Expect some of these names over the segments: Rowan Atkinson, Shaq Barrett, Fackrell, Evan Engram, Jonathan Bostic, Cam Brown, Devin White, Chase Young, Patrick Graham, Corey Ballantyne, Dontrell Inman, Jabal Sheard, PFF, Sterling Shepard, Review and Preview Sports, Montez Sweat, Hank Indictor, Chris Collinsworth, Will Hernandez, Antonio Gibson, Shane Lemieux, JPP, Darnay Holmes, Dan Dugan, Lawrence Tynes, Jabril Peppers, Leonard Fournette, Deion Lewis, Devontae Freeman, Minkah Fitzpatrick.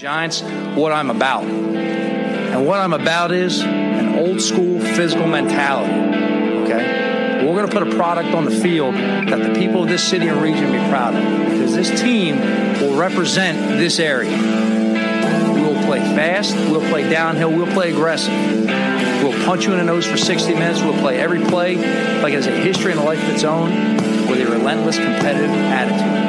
Giants, what I'm about. And what I'm about is an old school physical mentality, okay? We're going to put a product on the field that the people of this city and region be proud of, because this team will represent this area. We will play fast, we'll play downhill, we'll play aggressive. We'll punch you in the nose for 60 minutes, we'll play every play like it has a history and a life of its own with a relentless competitive attitude.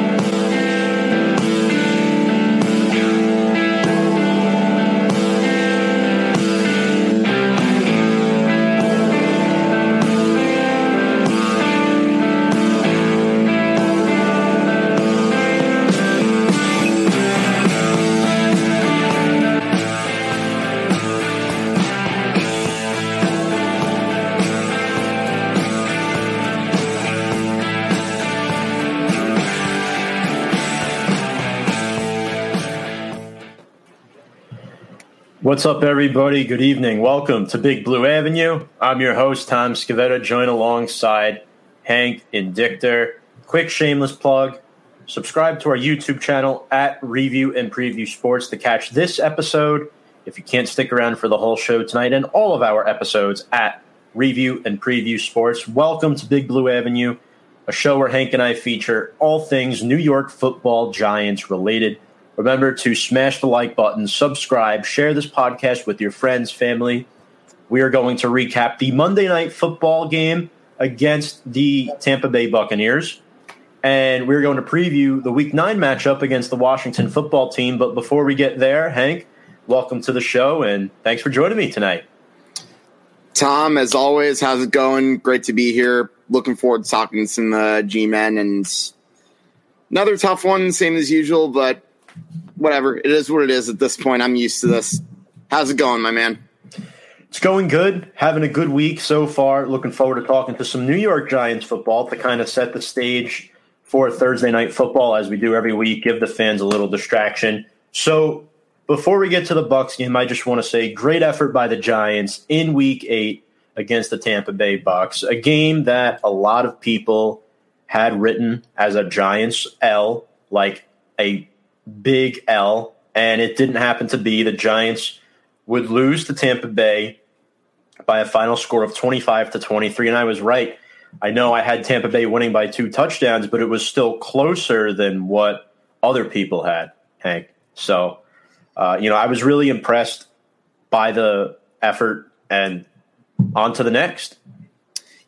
What's up, everybody? Good evening. Welcome to Big Blue Avenue. I'm your host, Tom Scavetta, joined alongside Hank Indictor. Quick shameless plug. Subscribe to our YouTube channel at Review and Preview Sports to catch this episode. If you can't stick around for the whole show tonight and all of our episodes at Review and Preview Sports, welcome to Big Blue Avenue, a show where Hank and I feature all things New York football Giants related. Remember to smash the like button, subscribe, share this podcast with your friends, family. We are going to recap the Monday Night Football game against the Tampa Bay Buccaneers, and we're going to preview the Week 9 matchup against the Washington football team. But before we get there, Hank, welcome to the show, and thanks for joining me tonight. Tom, as always, how's it going? Great to be here. Looking forward to talking to some G-men, and another tough one, same as usual, but whatever. It is what it is at this point. I'm used to this. How's it going, my man? It's going good. Having a good week so far. Looking forward to talking to some New York Giants football to kind of set the stage for Thursday Night Football, as we do every week, give the fans a little distraction. So before we get to the Bucs game, I just want to say great effort by the Giants in Week 8 against the Tampa Bay Bucs, a game that a lot of people had written as a Giants L, like a big L, and it didn't happen to be. The Giants would lose to Tampa Bay by a final score of 25-23, and I was right. I know I had Tampa Bay winning by 2 touchdowns, but it was still closer than what other people had, Hank. So, I was really impressed by the effort, and on to the next.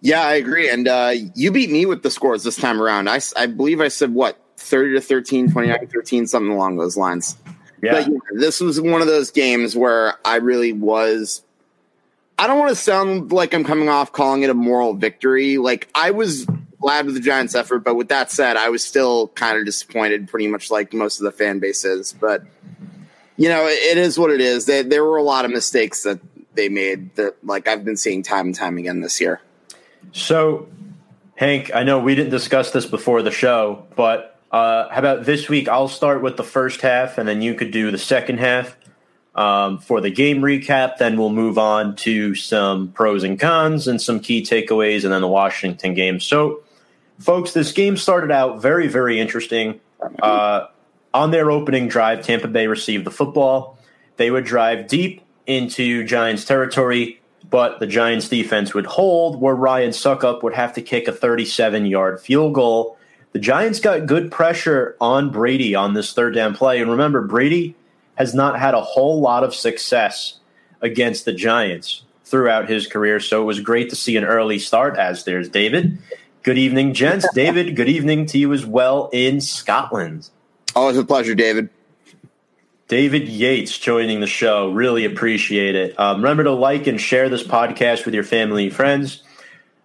Yeah, I agree, and you beat me with the scores this time around. I believe I said, what, 30-13, 29-13, something along those lines. Yeah. But yeah, this was one of those games where I really was – I don't want to sound like I'm coming off calling it a moral victory. Like, I was glad with the Giants' effort, but with that said, I was still kind of disappointed, pretty much like most of the fan base is. But, it is what it is. There were a lot of mistakes that they made that, like, I've been seeing time and time again this year. So, Hank, I know we didn't discuss this before the show, but – how about this week? I'll start with the first half, and then you could do the second half for the game recap. Then we'll move on to some pros and cons and some key takeaways, and then the Washington game. So, folks, this game started out very, very interesting. On their opening drive, Tampa Bay received the football. They would drive deep into Giants territory, but the Giants defense would hold, where Ryan Suckup would have to kick a 37-yard field goal. The Giants got good pressure on Brady on this third down play. And remember, Brady has not had a whole lot of success against the Giants throughout his career. So it was great to see an early start, as there's David. Good evening, gents. David, good evening to you as well in Scotland. Always a pleasure, David. David Yates joining the show. Really appreciate it. Remember to like and share this podcast with your family and friends.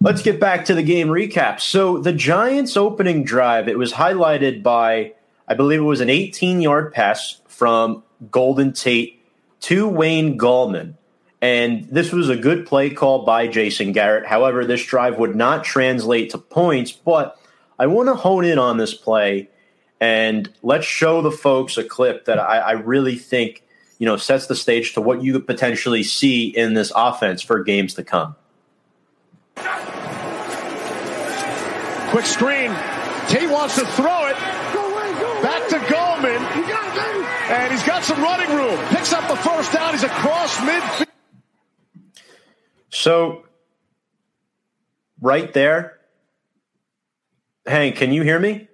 Let's get back to the game recap. So the Giants' opening drive, it was highlighted by, I believe it was an 18-yard pass from Golden Tate to Wayne Gallman. And this was a good play call by Jason Garrett. However, this drive would not translate to points, but I want to hone in on this play, and let's show the folks a clip that I really think, sets the stage to what you could potentially see in this offense for games to come. Quick screen. Tate wants to throw it. Go away, go away. Back to Gallman. And he's got some running room. Picks up the first down. He's across midfield. So, right there. Hank, can you hear me?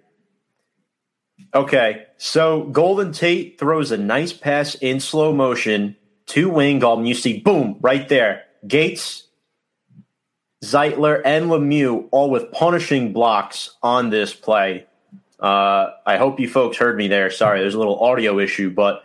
Okay. So, Golden Tate throws a nice pass in slow motion to Wayne Gallman. You see, boom, right there. Gates, Zeitler, and Lemieux all with punishing blocks on this play. I hope you folks heard me there. Sorry, there's a little audio issue, but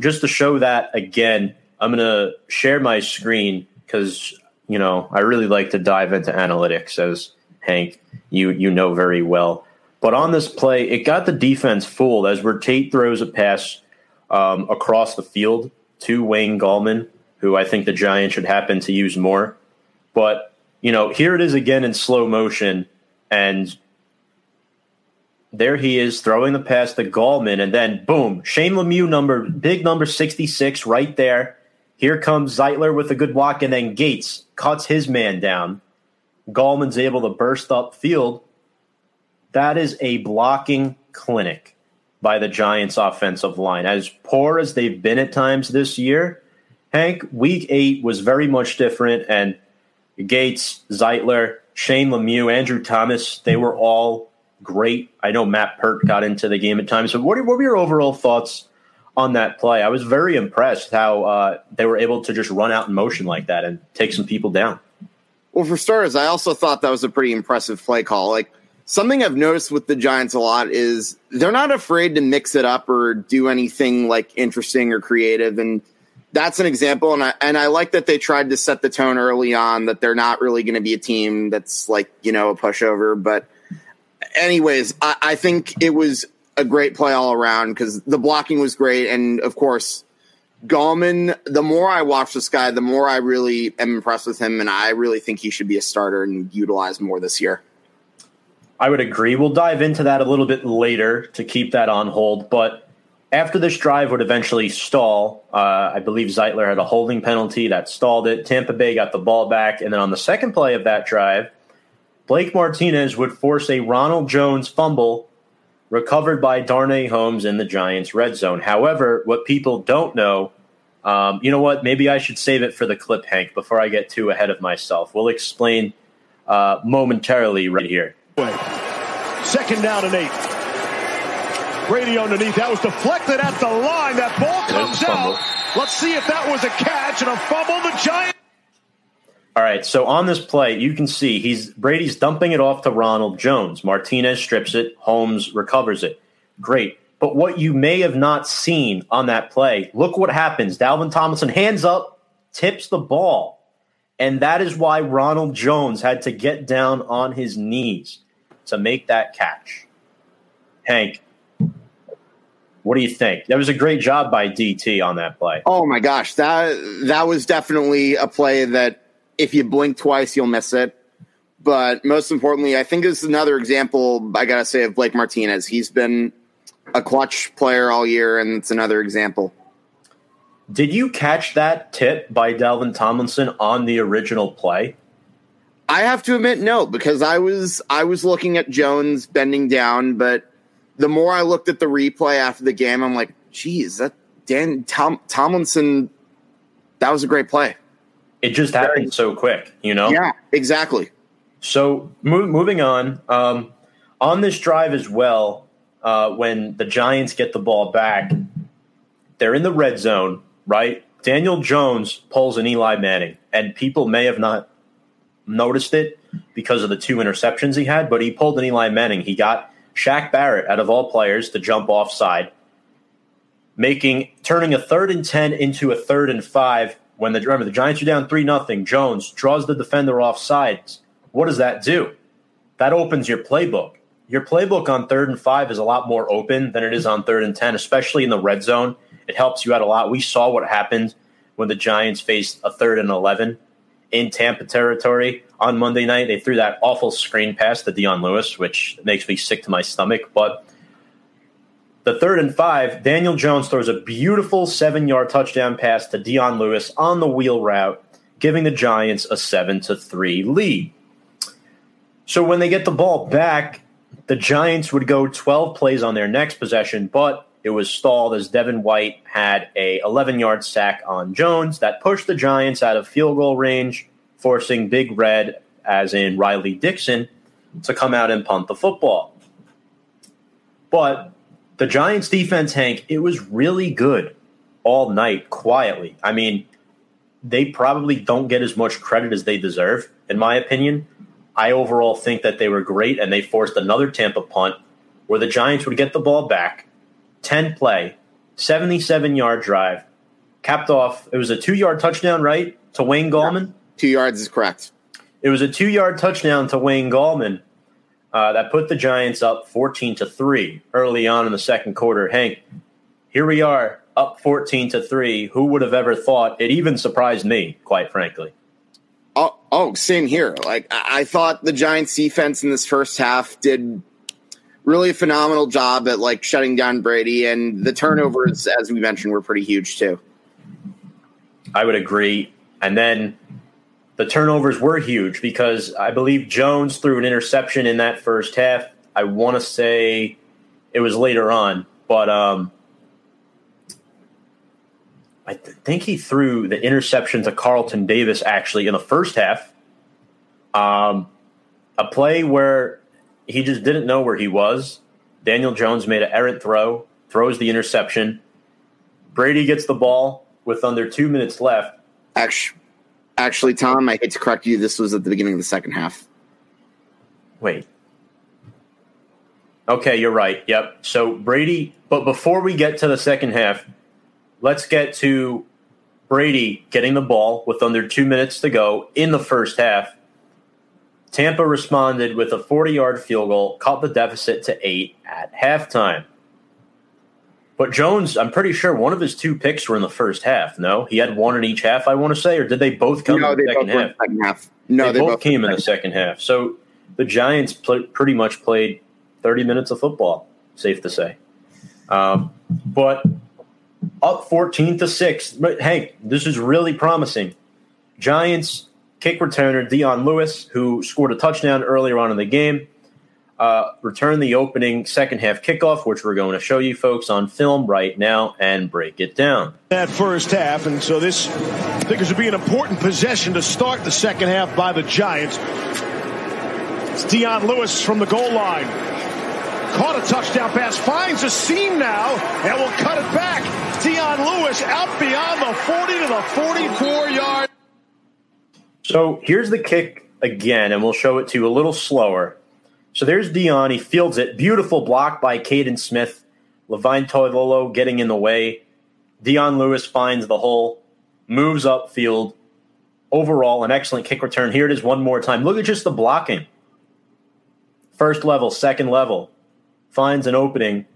just to show that again, I'm going to share my screen because, you know, I really like to dive into analytics, as Hank, you know very well. But on this play, it got the defense fooled as where Tate throws a pass across the field to Wayne Gallman, who I think the Giants should happen to use more. But, you know, here it is again in slow motion, and there he is throwing the pass to Gallman, and then, boom, Shane Lemieux, big number 66 right there. Here comes Zeitler with a good block, and then Gates cuts his man down. Gallman's able to burst up field. That is a blocking clinic by the Giants' offensive line. As poor as they've been at times this year, Hank, Week 8 was very much different, and Gates, Zeitler, Shane Lemieux, Andrew Thomas, they were all great. I know Matt Pert got into the game at times, but what were your overall thoughts on that play? I was very impressed how they were able to just run out in motion like that and take some people down. Well, for starters, I also thought that was a pretty impressive play call. Like, something I've noticed with the Giants a lot is they're not afraid to mix it up or do anything like interesting or creative, and that's an example, and I like that they tried to set the tone early on that they're not really going to be a team that's like, you know, a pushover. But anyways, I think it was a great play all around because the blocking was great. And, of course, Gallman, the more I watch this guy, the more I really am impressed with him, and I really think he should be a starter and utilized more this year. I would agree. We'll dive into that a little bit later to keep that on hold, but after this drive would eventually stall, I believe Zeitler had a holding penalty that stalled it. Tampa Bay got the ball back. And then on the second play of that drive, Blake Martinez would force a Ronald Jones fumble recovered by Darnay Holmes in the Giants' red zone. However, what people don't know, you know what? Maybe I should save it for the clip, Hank, before I get too ahead of myself. We'll explain momentarily right here. Second down and 8. Brady underneath. That was deflected at the line. That ball comes out. Let's see if that was a catch and a fumble. The Giants. All right, so on this play, you can see Brady's dumping it off to Ronald Jones. Martinez strips it. Holmes recovers it. Great. But what you may have not seen on that play, look what happens. Dalvin Tomlinson, hands up, tips the ball. And that is why Ronald Jones had to get down on his knees to make that catch. Hank, what do you think? That was a great job by DT on that play. Oh, my gosh. That was definitely a play that if you blink twice, you'll miss it. But most importantly, I think this is another example, I got to say, of Blake Martinez. He's been a clutch player all year, and it's another example. Did you catch that tip by Dalvin Tomlinson on the original play? I have to admit, no, because I was looking at Jones bending down, but the more I looked at the replay after the game, I'm like, geez, that Tomlinson, that was a great play. It just happened so quick, you know? Yeah, exactly. So moving on this drive as well, when the Giants get the ball back, they're in the red zone, right? Daniel Jones pulls an Eli Manning, and people may have not noticed it because of the two interceptions he had, but he pulled an Eli Manning. He got Shaq Barrett, out of all players, to jump offside, turning a 3rd and 10 into a 3rd and 5. When the Giants are down 3-0, Jones draws the defender offsides. What does that do? That opens your playbook. Your playbook on 3rd and 5 is a lot more open than it is on 3rd and 10, especially in the red zone. It helps you out a lot. We saw what happened when the Giants faced a 3rd and 11 in Tampa territory on Monday night. They threw that awful screen pass to Deion Lewis, which makes me sick to my stomach. But the 3rd and 5, Daniel Jones throws a beautiful 7-yard touchdown pass to Deion Lewis on the wheel route, giving the Giants a 7-3 lead. So when they get the ball back, The Giants would go 12 plays on their next possession, but it was stalled as Devin White had a 11-yard sack on Jones that pushed the Giants out of field goal range, forcing Big Red, as in Riley Dixon, to come out and punt the football. But the Giants' defense, Hank, it was really good all night, quietly. I mean, they probably don't get as much credit as they deserve, in my opinion. I overall think that they were great, and they forced another Tampa punt where the Giants would get the ball back, 10-play, 77-yard drive, capped off. It was a 2-yard touchdown, right, to Wayne Gallman? Yeah, 2 yards is correct. It was a 2-yard touchdown to Wayne Gallman that put the Giants up 14-3 early on in the second quarter. Hank, here we are, up 14-3. Who would have ever thought? It even surprised me, quite frankly. Oh, same here. Like, I thought the Giants defense in this first half did really a phenomenal job at like shutting down Brady, and the turnovers, as we mentioned, were pretty huge too. I would agree. And then the turnovers were huge because I believe Jones threw an interception in that first half. I want to say it was later on, but I think he threw the interception to Carlton Davis, actually, in the first half. A play where he just didn't know where he was. Daniel Jones made an errant throw, throws the interception. Brady gets the ball with under 2 minutes left. Actually, Tom, I hate to correct you. This was at the beginning of the second half. Wait. Okay, you're right. Yep. So Brady, but before we get to the second half, let's get to Brady getting the ball with under 2 minutes to go in the first half. Tampa responded with a 40-yard field goal, cut the deficit to 8 at halftime. But Jones, I'm pretty sure one of his two picks were in the first half, no? He had one in each half, I want to say, or did they both come in the second half? No, they both came in the second half. So the Giants pretty much played 30 minutes of football, safe to say. But up 14-6. But hey, this is really promising. Giants kick returner Deion Lewis, who scored a touchdown earlier on in the game, returned the opening second half kickoff, which we're going to show you folks on film right now and break it down. That first half, and so this, I think, this would be an important possession to start the second half by the Giants. It's Deion Lewis from the goal line. Caught a touchdown pass, finds a seam now, and will cut it back. Deion Lewis out beyond the 40 to the 44-yard. So here's the kick again, and we'll show it to you a little slower. So there's Deion. He fields it. Beautiful block by Caden Smith. Levine Toilolo getting in the way. Deion Lewis finds the hole, moves upfield. Overall, an excellent kick return. Here it is one more time. Look at just the blocking. First level, second level. Finds an opening,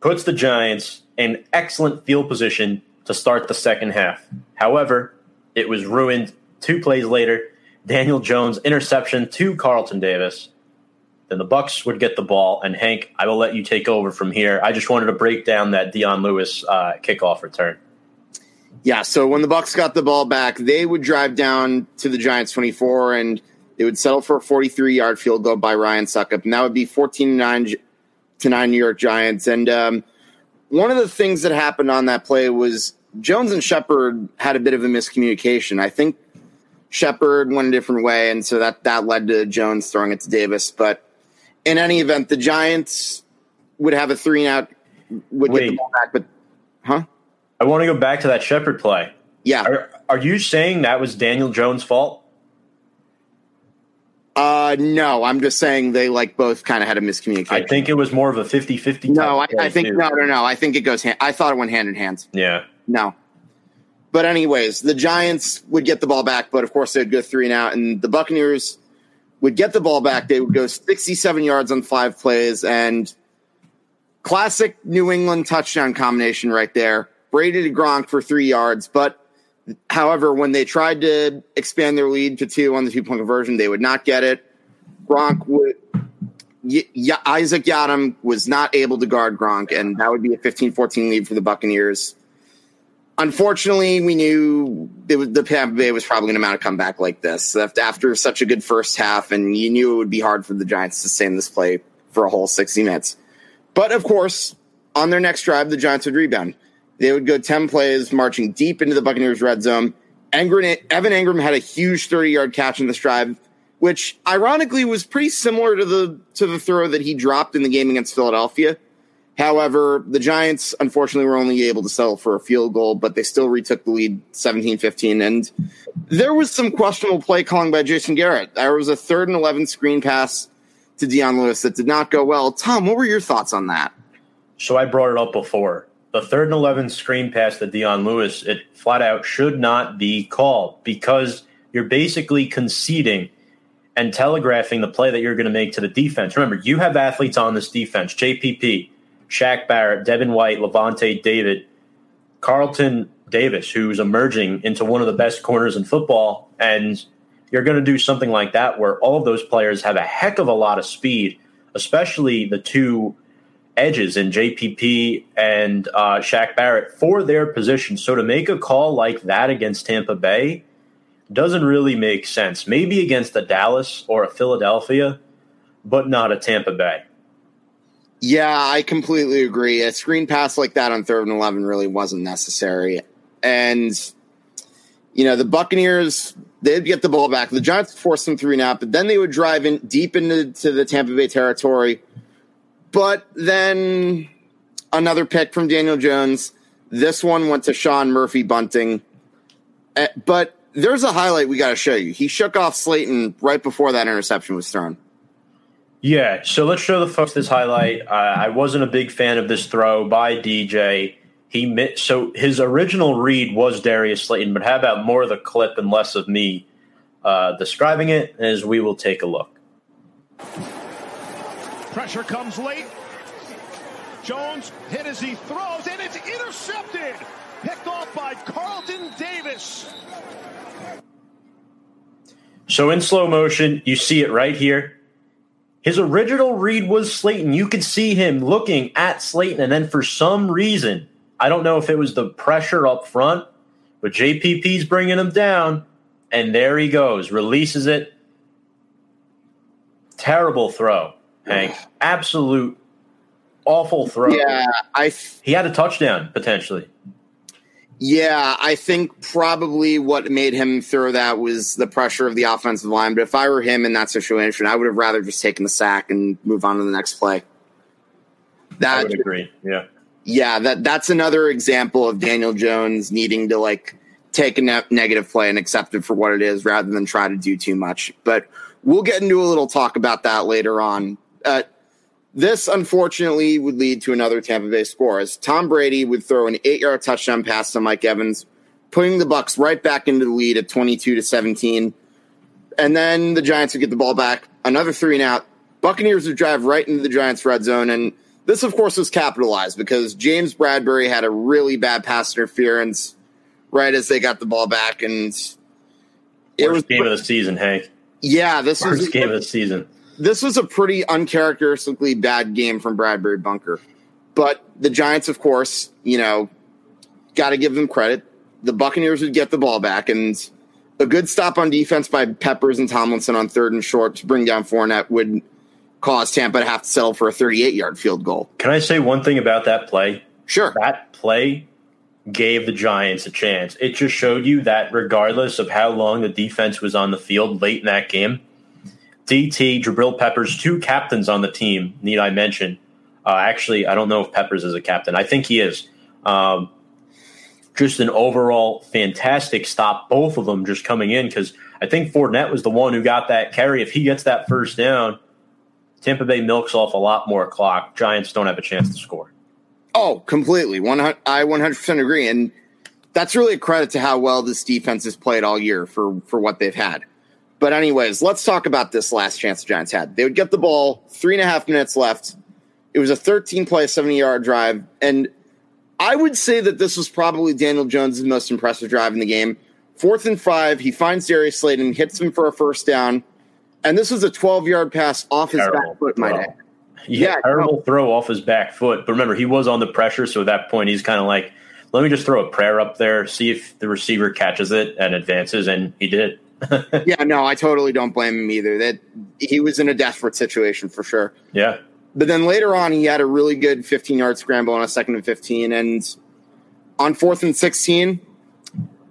puts the Giants in excellent field position to start the second half. However, it was ruined 2 plays later. Daniel Jones interception to Carlton Davis. Then the Bucs would get the ball, and Hank, I will let you take over from here. I just wanted to break down that Deion Lewis kickoff return. Yeah, so when the Bucs got the ball back, they would drive down to the Giants 24, and they would settle for a 43-yard field goal by Ryan Suckup, and that would be 14-9. To 9 New York Giants. And one of the things that happened on that play was Jones and Shepard had a bit of a miscommunication. I think Shepard went a different way, and so that led to Jones throwing it to Davis. But in any event, the Giants would have a 3-and-out, would get the ball back. But I want to go back to that Shepard play. Yeah. Are you saying that was Daniel Jones' fault? No, I'm just saying they both kind of had a miscommunication. I think it was more of a 50-50. No, I think too. No. I think it goes hand. I thought it went hand in hand. Yeah. No. But anyways, the Giants would get the ball back, but of course they'd go 3-and-out, and the Buccaneers would get the ball back. They would go 67 yards on 5 plays, and classic New England touchdown combination right there. Brady to Gronk for 3 yards, but however, when they tried to expand their lead to 2 on the 2-point conversion, they would not get it. Gronk would. Isaac Yiadom was not able to guard Gronk, and that would be a 15-14 lead for the Buccaneers. Unfortunately, we knew the Tampa Bay was probably going to mount a comeback like this after such a good first half, and you knew it would be hard for the Giants to sustain this play for a whole 60 minutes. But, of course, on their next drive, the Giants would rebound. They would go 10 plays, marching deep into the Buccaneers' red zone. Evan Engram had a huge 30-yard catch in this drive, which, ironically, was pretty similar to the throw that he dropped in the game against Philadelphia. However, the Giants, unfortunately, were only able to settle for a field goal, but they still retook the lead 17-15. And there was some questionable play calling by Jason Garrett. There was a 3rd and 11 screen pass to Deion Lewis that did not go well. Tom, what were your thoughts on that? So I brought it up before. The 3rd and 11 screen pass to Deion Lewis, it flat out should not be called because you're basically conceding and telegraphing the play that you're going to make to the defense. Remember, you have athletes on this defense, JPP, Shaq Barrett, Devin White, Levante David, Carlton Davis, who's emerging into one of the best corners in football. And you're going to do something like that where all of those players have a heck of a lot of speed, especially the two edges in JPP and Shaq Barrett for their position. So to make a call like that against Tampa Bay doesn't really make sense. Maybe against a Dallas or a Philadelphia, but not a Tampa Bay. Yeah, I completely agree. A screen pass like that on 3rd and 11 really wasn't necessary. And, you know, the Buccaneers, they'd get the ball back. The Giants forced them 3-0, but then they would drive in deep into the Tampa Bay territory. But then another pick from Daniel Jones. This one went to Sean Murphy bunting. But there's a highlight we got to show you. He shook off Slayton right before that interception was thrown. Yeah, so let's show the folks this highlight. I wasn't a big fan of this throw by DJ. So his original read was Darius Slayton, but how about more of the clip and less of me describing it as we will take a look. Pressure comes late. Jones hit as he throws, and it's intercepted. Picked off by Carlton Davis. So in slow motion, you see it right here. His original read was Slayton. You could see him looking at Slayton, and then for some reason, I don't know if it was the pressure up front, but JPP's bringing him down, and there he goes, releases it. Terrible throw, Hank. Absolute awful throw. Yeah, he had a touchdown, potentially. Yeah, I think probably what made him throw that was the pressure of the offensive line. But if I were him in that situation, I would have rather just taken the sack and move on to the next play. I would agree, yeah. Yeah, that's another example of Daniel Jones needing to, like, take a negative play and accept it for what it is rather than try to do too much. But we'll get into a little talk about that later on. This, unfortunately, would lead to another Tampa Bay score as Tom Brady would throw an 8-yard touchdown pass to Mike Evans, putting the Bucs right back into the lead at 22-17. And then the Giants would get the ball back, another 3-and-out. Buccaneers would drive right into the Giants' red zone, and this, of course, was capitalized because James Bradberry had a really bad pass interference right as they got the ball back. And Worst game of the season, Hank. Yeah, this was first game of the season. This was a pretty uncharacteristically bad game from Bradberry Bunker. But the Giants, of course, you know, got to give them credit. The Buccaneers would get the ball back, and a good stop on defense by Peppers and Tomlinson on 3rd and short to bring down Fournette would cause Tampa to have to settle for a 38-yard field goal. Can I say one thing about that play? Sure. That play gave the Giants a chance. It just showed you that regardless of how long the defense was on the field late in that game, DT, Jabril Peppers, two captains on the team, need I mention. Actually, I don't know if Peppers is a captain. I think he is. Just an overall fantastic stop, both of them just coming in, because I think Fournette was the one who got that carry. If he gets that first down, Tampa Bay milks off a lot more clock. Giants don't have a chance to score. Oh, completely. I 100% agree, and that's really a credit to how well this defense has played all year for what they've had. But anyways, let's talk about this last chance the Giants had. They would get the ball, 3.5 minutes left. It was a 13-play, 70-yard drive. And I would say that this was probably Daniel Jones' most impressive drive in the game. 4th and 5, he finds Darius Slayton, hits him for a first down. And this was a 12-yard pass off his back foot, might add. Yeah, terrible throw off his back foot. But remember, he was on the pressure, so at that point he's kind of like, let me just throw a prayer up there, see if the receiver catches it and advances, and he did. Yeah, no, I totally don't blame him either. That he was in a desperate situation for sure. Yeah. But then later on, he had a really good 15-yard scramble on a 2nd and 15. And on 4th and 16,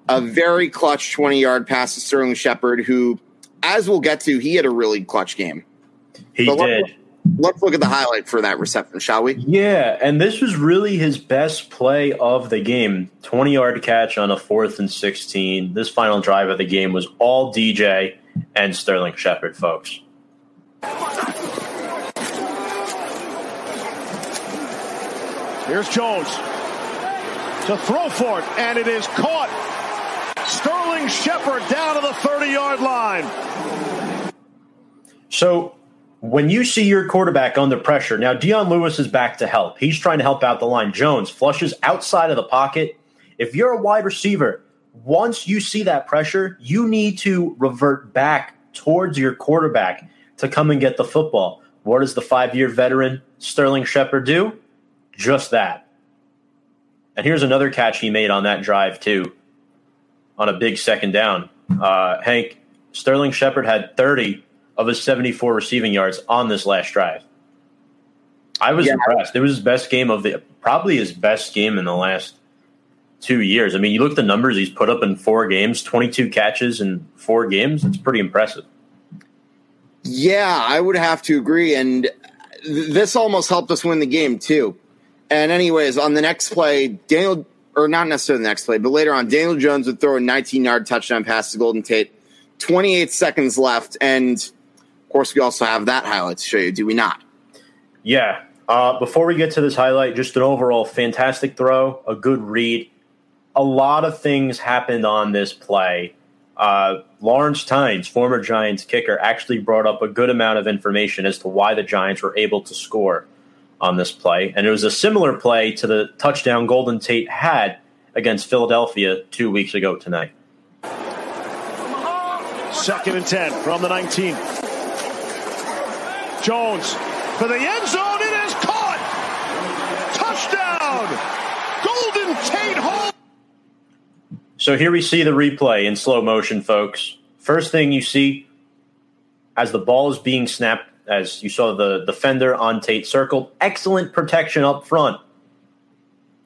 a very clutch 20-yard pass to Sterling Shepard, who, as we'll get to, he had a really clutch game. He did. Let's look at the highlight for that reception, shall we? Yeah, and this was really his best play of the game. 20-yard catch on a 4th and 16. This final drive of the game was all DJ and Sterling Shepard, folks. Here's Jones to throw for it, and it is caught. Sterling Shepard down to the 30-yard line. So when you see your quarterback under pressure, now Deion Lewis is back to help. He's trying to help out the line. Jones flushes outside of the pocket. If you're a wide receiver, once you see that pressure, you need to revert back towards your quarterback to come and get the football. What does the 5-year veteran Sterling Shepard do? Just that. And here's another catch he made on that drive, too, on a big 2nd down. Hank, Sterling Shepard had 30 of his 74 receiving yards on this last drive. I was impressed. It was his best game of the – probably his best game in the last 2 years. I mean, you look at the numbers he's put up in 4 games, 22 catches in 4 games. It's pretty impressive. Yeah, I would have to agree. And this almost helped us win the game, too. And anyways, on the next play, Daniel – or not necessarily the next play, but later on, Daniel Jones would throw a 19-yard touchdown pass to Golden Tate. 28 seconds left, and of course we also have that highlight to show you, do we not? Yeah. Before we get to this highlight, just an overall fantastic throw, a good read. A lot of things happened on this play. Lawrence Tynes, former Giants kicker, actually brought up a good amount of information as to why the Giants were able to score on this play. And it was a similar play to the touchdown Golden Tate had against Philadelphia 2 weeks ago tonight. 2nd and 10 from the 19. Jones for the end zone. It is caught. Touchdown. Golden Tate home. So here we see the replay in slow motion, folks. First thing you see as the ball is being snapped, as you saw the defender on Tate circled, excellent protection up front.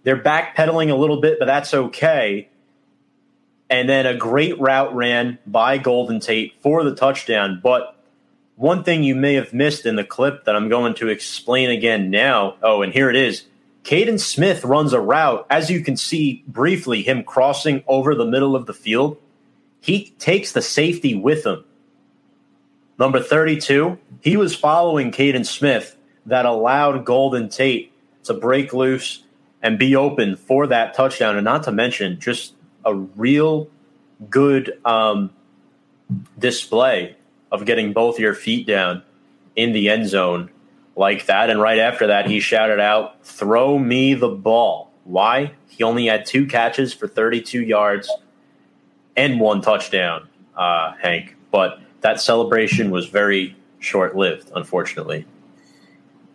They're backpedaling a little bit, but that's okay. And then a great route ran by Golden Tate for the touchdown. But one thing you may have missed in the clip that I'm going to explain again now. Oh, and here it is. Caden Smith runs a route. As you can see briefly, him crossing over the middle of the field. He takes the safety with him. Number 32, he was following Caden Smith. That allowed Golden Tate to break loose and be open for that touchdown. And not to mention just a real good display of getting both your feet down in the end zone like that. And right after that, he shouted out, "Throw me the ball." Why? He only had 2 catches for 32 yards and 1 touchdown, Hank. But that celebration was very short-lived, unfortunately.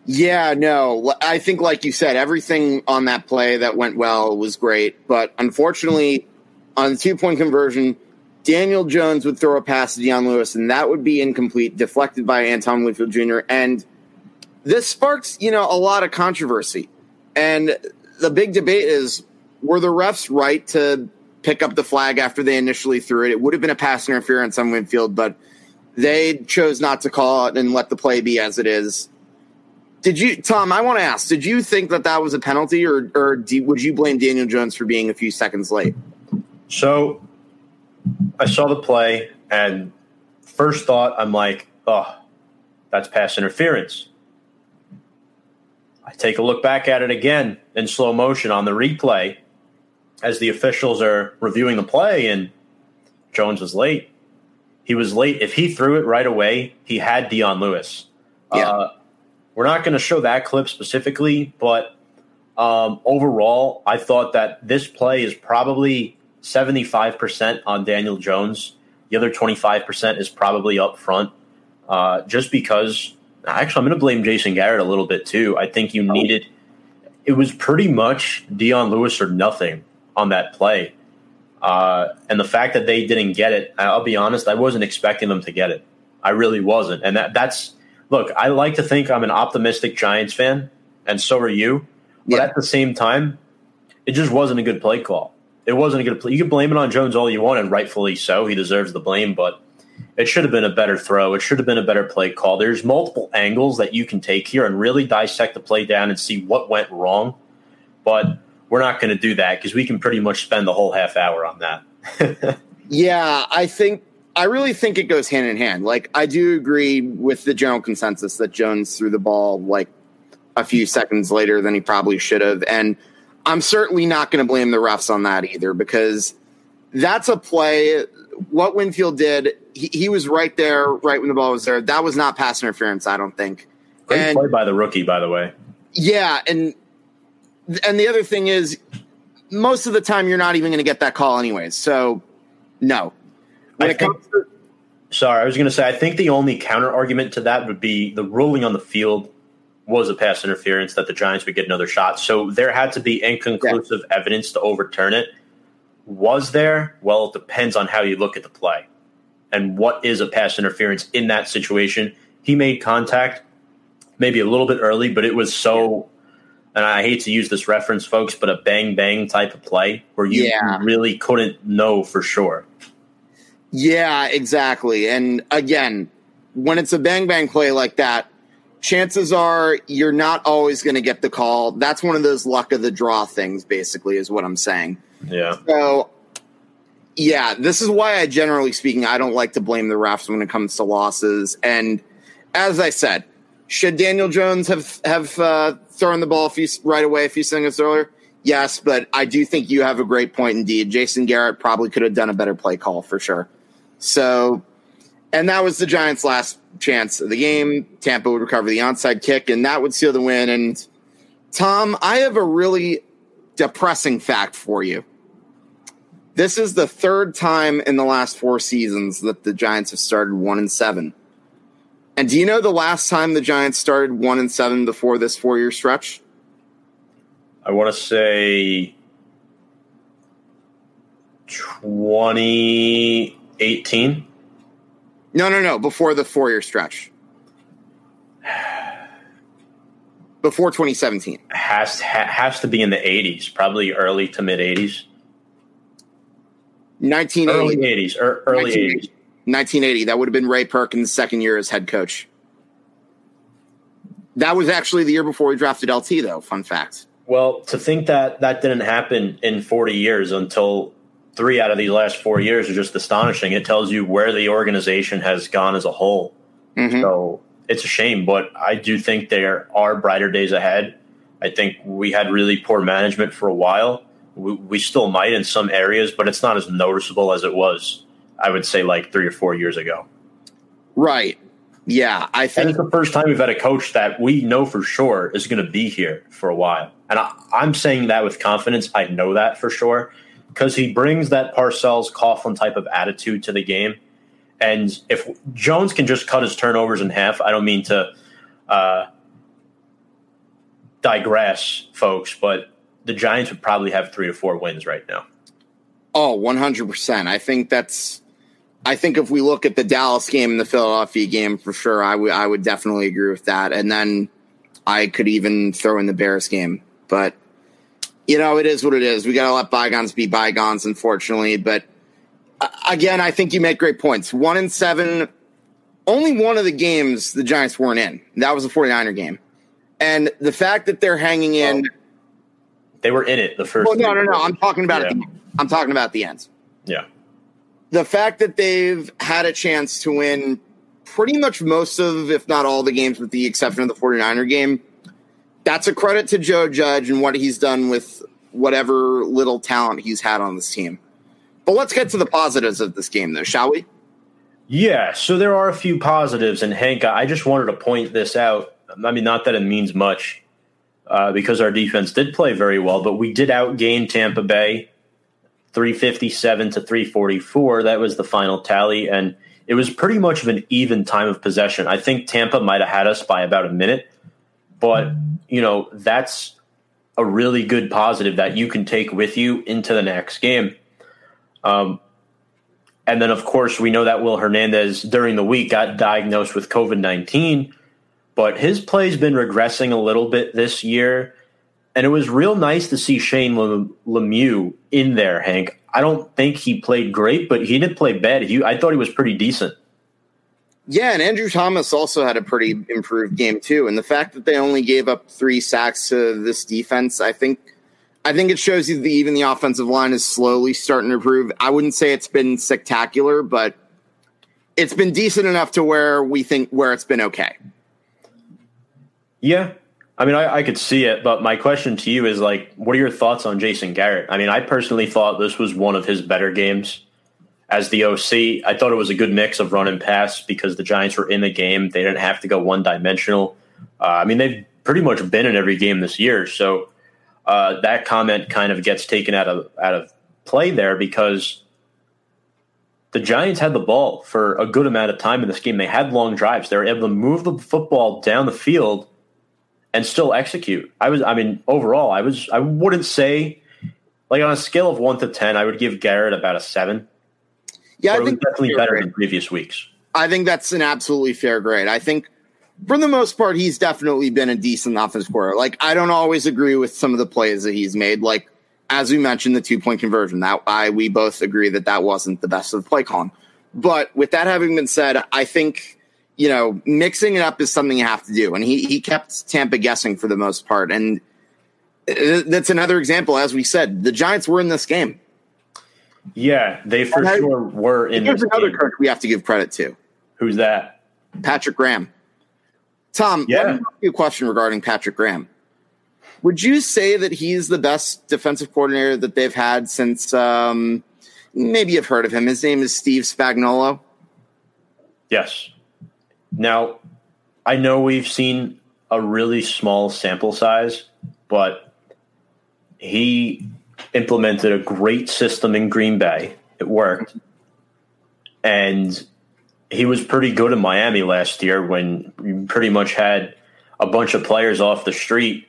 Yeah, no, I think like you said, everything on that play that went well was great. But unfortunately, on the 2-point conversion, Daniel Jones would throw a pass to Deion Lewis, and that would be incomplete, deflected by Anton Winfield Jr. And this sparks, a lot of controversy. And the big debate is, were the refs right to pick up the flag after they initially threw it? It would have been a pass interference on Winfield, but they chose not to call it and let the play be as it is. Did you, Tom, I want to ask, did you think that was a penalty, or would you blame Daniel Jones for being a few seconds late? So I saw the play, and first thought, I'm like, oh, that's pass interference. I take a look back at it again in slow motion on the replay as the officials are reviewing the play, and Jones was late. He was late. If he threw it right away, he had Deion Lewis. Yeah. We're not going to show that clip specifically, but overall, I thought that this play is probably 75% on Daniel Jones. The other 25% is probably up front, just because – actually, I'm going to blame Jason Garrett a little bit too. I think you needed – it was pretty much Deion Lewis or nothing on that play. And the fact that they didn't get it, I'll be honest, I wasn't expecting them to get it. I really wasn't. And that's – look, I like to think I'm an optimistic Giants fan, and so are you. But at the same time, it just wasn't a good play call. It wasn't a good play. You can blame it on Jones all you want, and rightfully so. He deserves the blame, but it should have been a better throw. It should have been a better play call. There's multiple angles that you can take here and really dissect the play down and see what went wrong. But we're not going to do that because we can pretty much spend the whole half hour on that. Yeah, I really think it goes hand in hand. Like, I do agree with the general consensus that Jones threw the ball like a few seconds later than he probably should have. And I'm certainly not going to blame the refs on that either, because that's a play. What Winfield did, he was right there, right when the ball was there. That was not pass interference, I don't think. Great play by the rookie, by the way. Yeah, and the other thing is, most of the time you're not even going to get that call anyways. So, no. Sorry, I was going to say, I think the only counter-argument to that would be the ruling on the field was a pass interference that the Giants would get another shot. So there had to be inconclusive evidence to overturn it. Was there? Well, it depends on how you look at the play and what is a pass interference in that situation. He made contact maybe a little bit early, but it was so, and I hate to use this reference, folks, but a bang-bang type of play where you really couldn't know for sure. Yeah, exactly. And again, when it's a bang-bang play like that, chances are you're not always going to get the call. That's one of those luck of the draw things, basically, is what I'm saying. Yeah. So, yeah, this is why I, generally speaking, I don't like to blame the refs when it comes to losses. And as I said, should Daniel Jones have thrown the ball right away a few seconds earlier? Yes, but I do think you have a great point indeed. Jason Garrett probably could have done a better play call for sure. So, and that was the Giants' last chance of the game. Tampa would recover the onside kick, and that would seal the win. And, Tom, I have a really depressing fact for you. This is the third time in the last four seasons that the Giants have started 1-7. And do you know the last time the Giants started 1-7 before this four-year stretch? I want to say 2018. No, before the four-year stretch. Before 2017. Has to be in the 80s, probably early to mid-80s. 1980s. 1980, that would have been Ray Perkins' second year as head coach. That was actually the year before we drafted LT, though, fun fact. Well, to think that didn't happen in 40 years until 3 out of these last 4 years are just astonishing. It tells you where the organization has gone as a whole. Mm-hmm. So it's a shame, but I do think there are brighter days ahead. I think we had really poor management for a while. We still might in some areas, but it's not as noticeable as it was, I would say, like 3 or 4 years ago. Right. Yeah. I think it's the first time we've had a coach that we know for sure is going to be here for a while. And I'm saying that with confidence. I know that for sure because he brings that Parcells Coughlin type of attitude to the game. And if Jones can just cut his turnovers in half, I don't mean to digress, folks, but the Giants would probably have 3 or 4 wins right now. Oh, 100%. I think if we look at the Dallas game and the Philadelphia game, for sure, I would definitely agree with that. And then I could even throw in the Bears game. But, you know, it is what it is. We got to let bygones be bygones, unfortunately. But, again, I think you make great points. 1-7, only one of the games the Giants weren't in. That was a 49er game. And the fact that they're hanging in. Oh, they were in it the first. Well, no. I'm talking about it. I'm talking about the ends. Yeah. The fact that they've had a chance to win pretty much most of, if not all, the games with the exception of the 49er game, that's a credit to Joe Judge and what he's done with whatever little talent he's had on this team. But let's get to the positives of this game, though, shall we? Yeah, so there are a few positives. And, Hank, I just wanted to point this out. I mean, not that it means much because our defense did play very well, but we did outgain Tampa Bay 357 to 344. That was the final tally, and it was pretty much of an even time of possession. I think Tampa might have had us by about a minute, but, you know, that's a really good positive that you can take with you into the next game. And then, of course, we know that Will Hernandez during the week got diagnosed with COVID-19, but his play's been regressing a little bit this year, and it was real nice to see Shane Lemieux in there, Hank. I don't think he played great, but he didn't play bad. I thought he was pretty decent. Yeah, and Andrew Thomas also had a pretty improved game too. And the fact that they only gave up 3 sacks to this defense, I think it shows you that even the offensive line is slowly starting to improve. I wouldn't say it's been spectacular, but it's been decent enough to where it's been okay. Yeah, I mean, I could see it, but my question to you is, like, what are your thoughts on Jason Garrett? I mean, I personally thought this was one of his better games. As the OC, I thought it was a good mix of run and pass because the Giants were in the game. They didn't have to go one-dimensional. I mean, they've pretty much been in every game this year. So that comment kind of gets taken out of play there because the Giants had the ball for a good amount of time in this game. They had long drives. They were able to move the football down the field and still execute. I wouldn't say, like, on a scale of 1 to 10, I would give Garrett about a 7. Yeah, I think definitely better than previous weeks. I think that's an absolutely fair grade. I think for the most part, he's definitely been a decent offensive quarter. Like, I don't always agree with some of the plays that he's made. Like, as we mentioned, the 2-point conversion, we both agree that wasn't the best of the play calling. But with that having been said, I think, you know, mixing it up is something you have to do. And he kept Tampa guessing for the most part. And that's another example. As we said, the Giants were in this game. Yeah, they for sure were in this game. There's another coach we have to give credit to. Who's that? Patrick Graham. Tom, yeah. Let me ask you a question regarding Patrick Graham. Would you say that he's the best defensive coordinator that they've had since maybe you've heard of him? His name is Steve Spagnuolo. Yes. Now, I know we've seen a really small sample size, but he implemented a great system in Green Bay. It worked. And he was pretty good in Miami last year when you pretty much had a bunch of players off the street.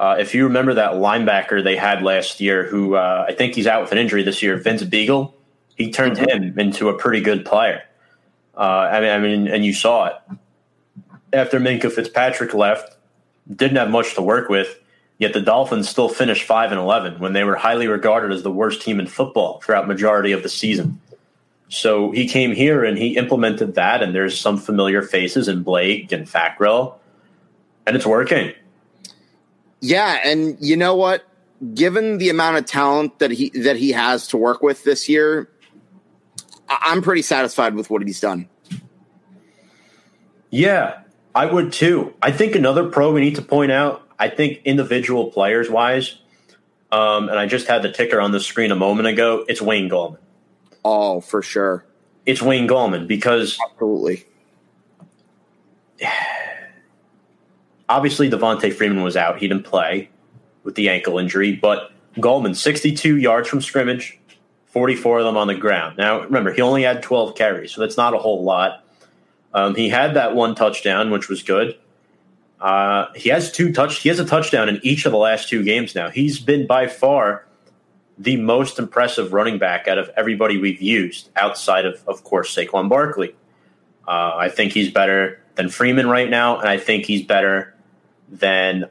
If you remember that linebacker they had last year who I think he's out with an injury this year, Vince Beagle, he turned him into a pretty good player. And you saw it. After Minkah Fitzpatrick left, didn't have much to work with. Yet the Dolphins still finished 5-11 when they were highly regarded as the worst team in football throughout majority of the season. So he came here and he implemented that, and there's some familiar faces in Blake and Fackrell, and it's working. Yeah, and you know what? Given the amount of talent that he has to work with this year, I'm pretty satisfied with what he's done. Yeah, I would too. I think another pro we need to point out, I think individual players-wise, and I just had the ticker on the screen a moment ago, it's Wayne Gallman. Oh, for sure. It's Wayne Gallman because absolutely. Obviously, Devontae Freeman was out. He didn't play with the ankle injury, but Gallman, 62 yards from scrimmage, 44 of them on the ground. Now, remember, he only had 12 carries, so that's not a whole lot. He had that one touchdown, which was good. He has a touchdown in each of the last 2 games now. He's been by far the most impressive running back out of everybody we've used outside of course, Saquon Barkley. I think he's better than Freeman right now, and I think he's better than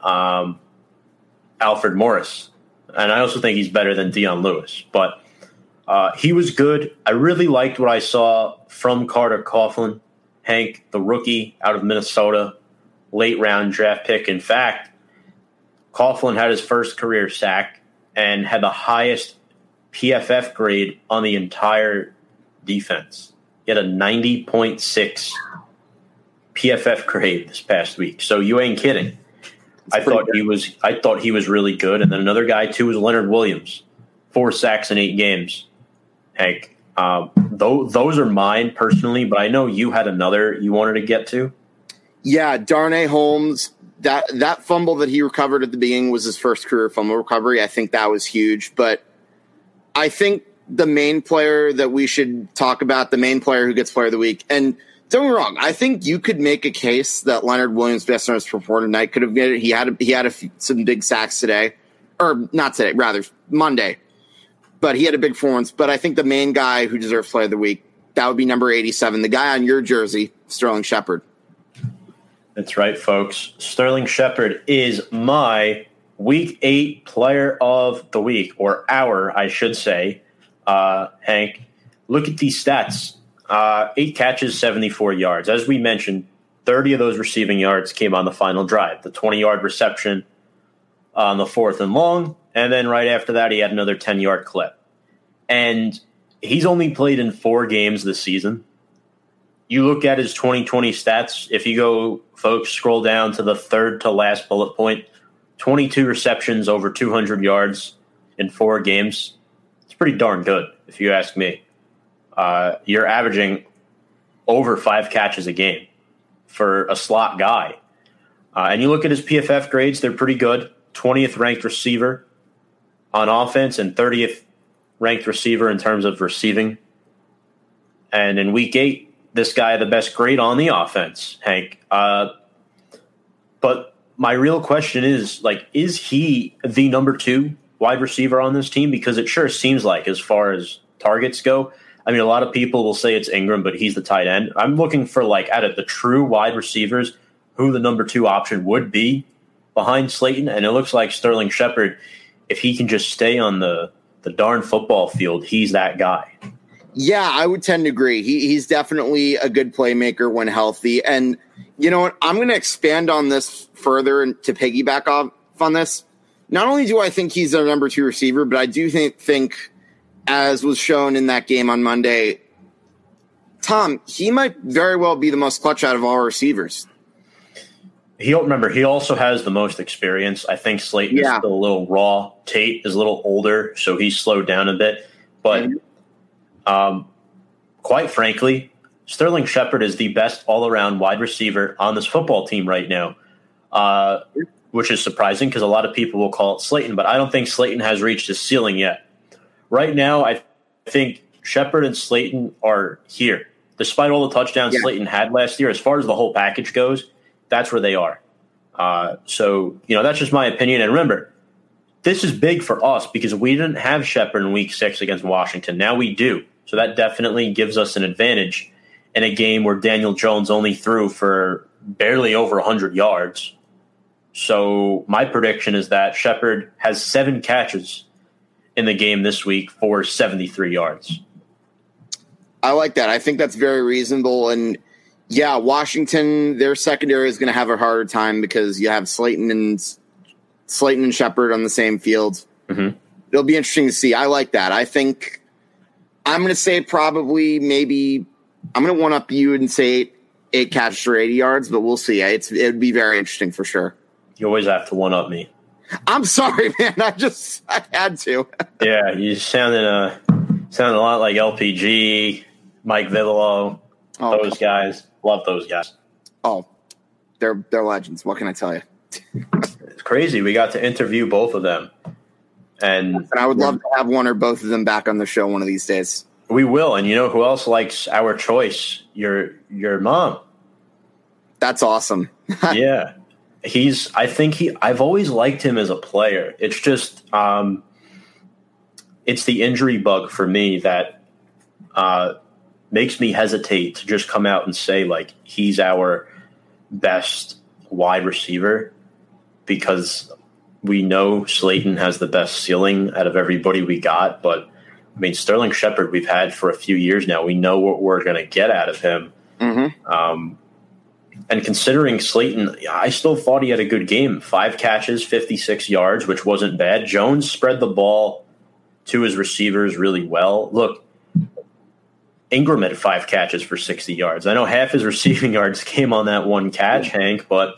Alfred Morris. And I also think he's better than Deion Lewis. But he was good. I really liked what I saw from Carter Coughlin, Hank, the rookie out of Minnesota, late-round draft pick. In fact, Coughlin had his first career sack and had the highest PFF grade on the entire defense. He had a 90.6 PFF grade this past week. So you ain't kidding. I thought he was really good. And then another guy, too, was Leonard Williams. 4 sacks in 8 games. Hank, those are mine personally, but I know you had another you wanted to get to. Yeah, Darnay Holmes, that fumble that he recovered at the beginning was his first career fumble recovery. I think that was huge. But I think the main player that we should talk about, the main player who gets player of the week, and don't get me wrong, I think you could make a case that Leonard Williams' best nurse performance tonight could have made it. He had some big sacks today. or not today, rather Monday, but he had a big performance. But I think the main guy who deserves player of the week, that would be number 87, the guy on your jersey, Sterling Shepard. That's right, folks. Sterling Shepard is my Week 8 player of the week, or hour, I should say. Hank, look at these stats. 8 catches, 74 yards. As we mentioned, 30 of those receiving yards came on the final drive, the 20-yard reception on the fourth and long, and then right after that he had another 10-yard clip. And he's only played in 4 games this season. You look at his 2020 stats, if you go, folks, scroll down to the third to last bullet point, 22 receptions over 200 yards in 4 games. It's pretty darn good, if you ask me. You're averaging over 5 catches a game for a slot guy. And you look at his PFF grades, they're pretty good. 20th ranked receiver on offense and 30th ranked receiver in terms of receiving. And in week 8, this guy had the best grade on the offense, Hank. But my real question is, like, is he the number 2 wide receiver on this team? Because it sure seems like, as far as targets go. I mean, a lot of people will say it's Ingram, but he's the tight end. I'm looking for, like, out of the true wide receivers, who the number 2 option would be behind Slayton. And it looks like Sterling Shepard, if he can just stay on the darn football field, he's that guy. Yeah, I would tend to agree. He's definitely a good playmaker when healthy. And you know what? I'm going to expand on this further and to piggyback off on this. Not only do I think he's their number 2 receiver, but I do think as was shown in that game on Monday, Tom, he might very well be the most clutch out of all receivers. He also has the most experience. I think Slayton is still a little raw. Tate is a little older, so he's slowed down a bit. But quite frankly, Sterling Shepard is the best all-around wide receiver on this football team right now, which is surprising because a lot of people will call it Slayton, but I don't think Slayton has reached his ceiling yet. Right now, I think Shepard and Slayton are here. Despite all the touchdowns Slayton had last year, as far as the whole package goes, that's where they are. So, you know, that's just my opinion. And remember, this is big for us because we didn't have Shepard in Week 6 against Washington. Now we do. So that definitely gives us an advantage in a game where Daniel Jones only threw for barely over 100 yards. So my prediction is that Shepard has 7 catches in the game this week for 73 yards. I like that. I think that's very reasonable. And yeah, Washington, their secondary is going to have a harder time because you have Slayton and Shepard on the same field. Mm-hmm. It'll be interesting to see. I like that. I think I'm going to say probably maybe I'm going to one up you and say 8 catches for 80 yards, but we'll see. It'd be very interesting for sure. You always have to one up me. I'm sorry, man. I had to. Yeah, you sounded a lot like LPG, Mike Villaloo. Oh, those guys, love those guys. Oh, they're legends. What can I tell you? It's crazy. We got to interview both of them, and I would love to have one or both of them back on the show one of these days. We will, and you know who else likes our choice? Your mom. That's awesome. Yeah. I've always liked him as a player. It's just, it's the injury bug for me that makes me hesitate to just come out and say, like, he's our best wide receiver because we know Slayton has the best ceiling out of everybody we got. But, I mean, Sterling Shepard we've had for a few years now. We know what we're going to get out of him. Mm-hmm. And considering Slayton, I still thought he had a good game. 5 catches, 56 yards, which wasn't bad. Jones spread the ball to his receivers really well. Look, Ingram had 5 catches for 60 yards. I know half his receiving yards came on that one catch, Hank, but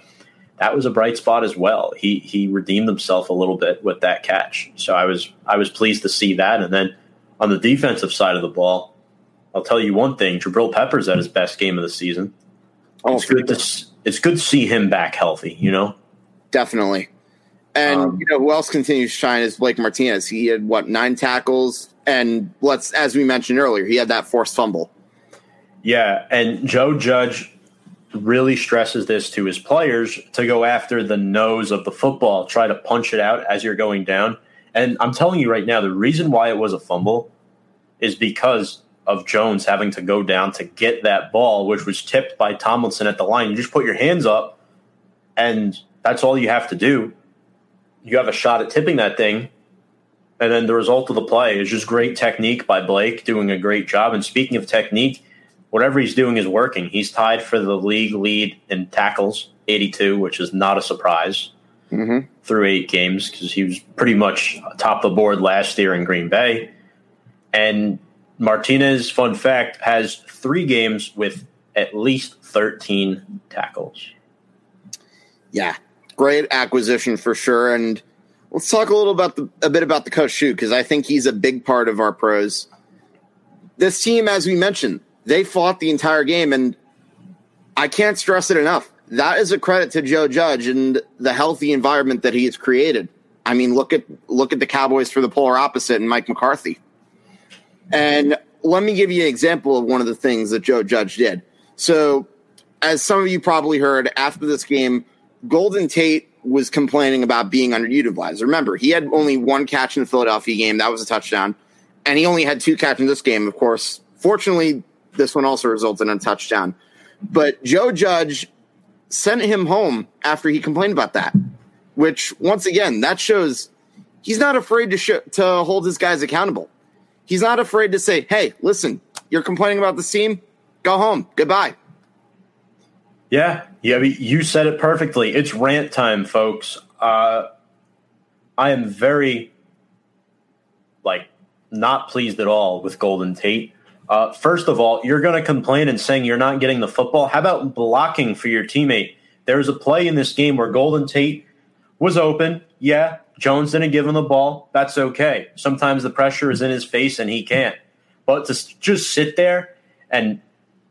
that was a bright spot as well. He redeemed himself a little bit with that catch. So I was pleased to see that. And then on the defensive side of the ball, I'll tell you one thing. Jabril Peppers had his best game of the season. It's good to see him back healthy, you know? Definitely. And, you know, who else continues to shine is Blake Martinez. He had, 9 tackles? And as we mentioned earlier, he had that forced fumble. Yeah, and Joe Judge really stresses this to his players to go after the nose of the football, try to punch it out as you're going down. And I'm telling you right now, the reason why it was a fumble is because of Jones having to go down to get that ball, which was tipped by Tomlinson at the line. You just put your hands up, and that's all you have to do. You have a shot at tipping that thing. And then the result of the play is just great technique by Blake, doing a great job. And speaking of technique, whatever he's doing is working. He's tied for the league lead in tackles, 82, which is not a surprise, through 8 games, because he was pretty much top of the board last year in Green Bay. And Martinez, fun fact, has 3 games with at least 13 tackles. Yeah, great acquisition for sure. And let's talk a little about a bit about the coach too, because I think he's a big part of our pros. This team, as we mentioned, they fought the entire game, and I can't stress it enough. That is a credit to Joe Judge and the healthy environment that he has created. I mean, look at the Cowboys for the polar opposite and Mike McCarthy. And let me give you an example of one of the things that Joe Judge did. So, as some of you probably heard, after this game, Golden Tate was complaining about being underutilized. Remember, he had only 1 catch in the Philadelphia game. That was a touchdown. And he only had 2 catches in this game, of course. Fortunately, this one also resulted in a touchdown. But Joe Judge sent him home after he complained about that, which, once again, that shows he's not afraid to hold his guys accountable. He's not afraid to say, hey, listen, you're complaining about this team? Go home. Goodbye. Yeah, you said it perfectly. It's rant time, folks. I am very, not pleased at all with Golden Tate. First of all, you're going to complain and saying you're not getting the football. How about blocking for your teammate? There was a play in this game where Golden Tate was open. Yeah, Jones didn't give him the ball. That's okay. Sometimes the pressure is in his face and he can't. But to just sit there and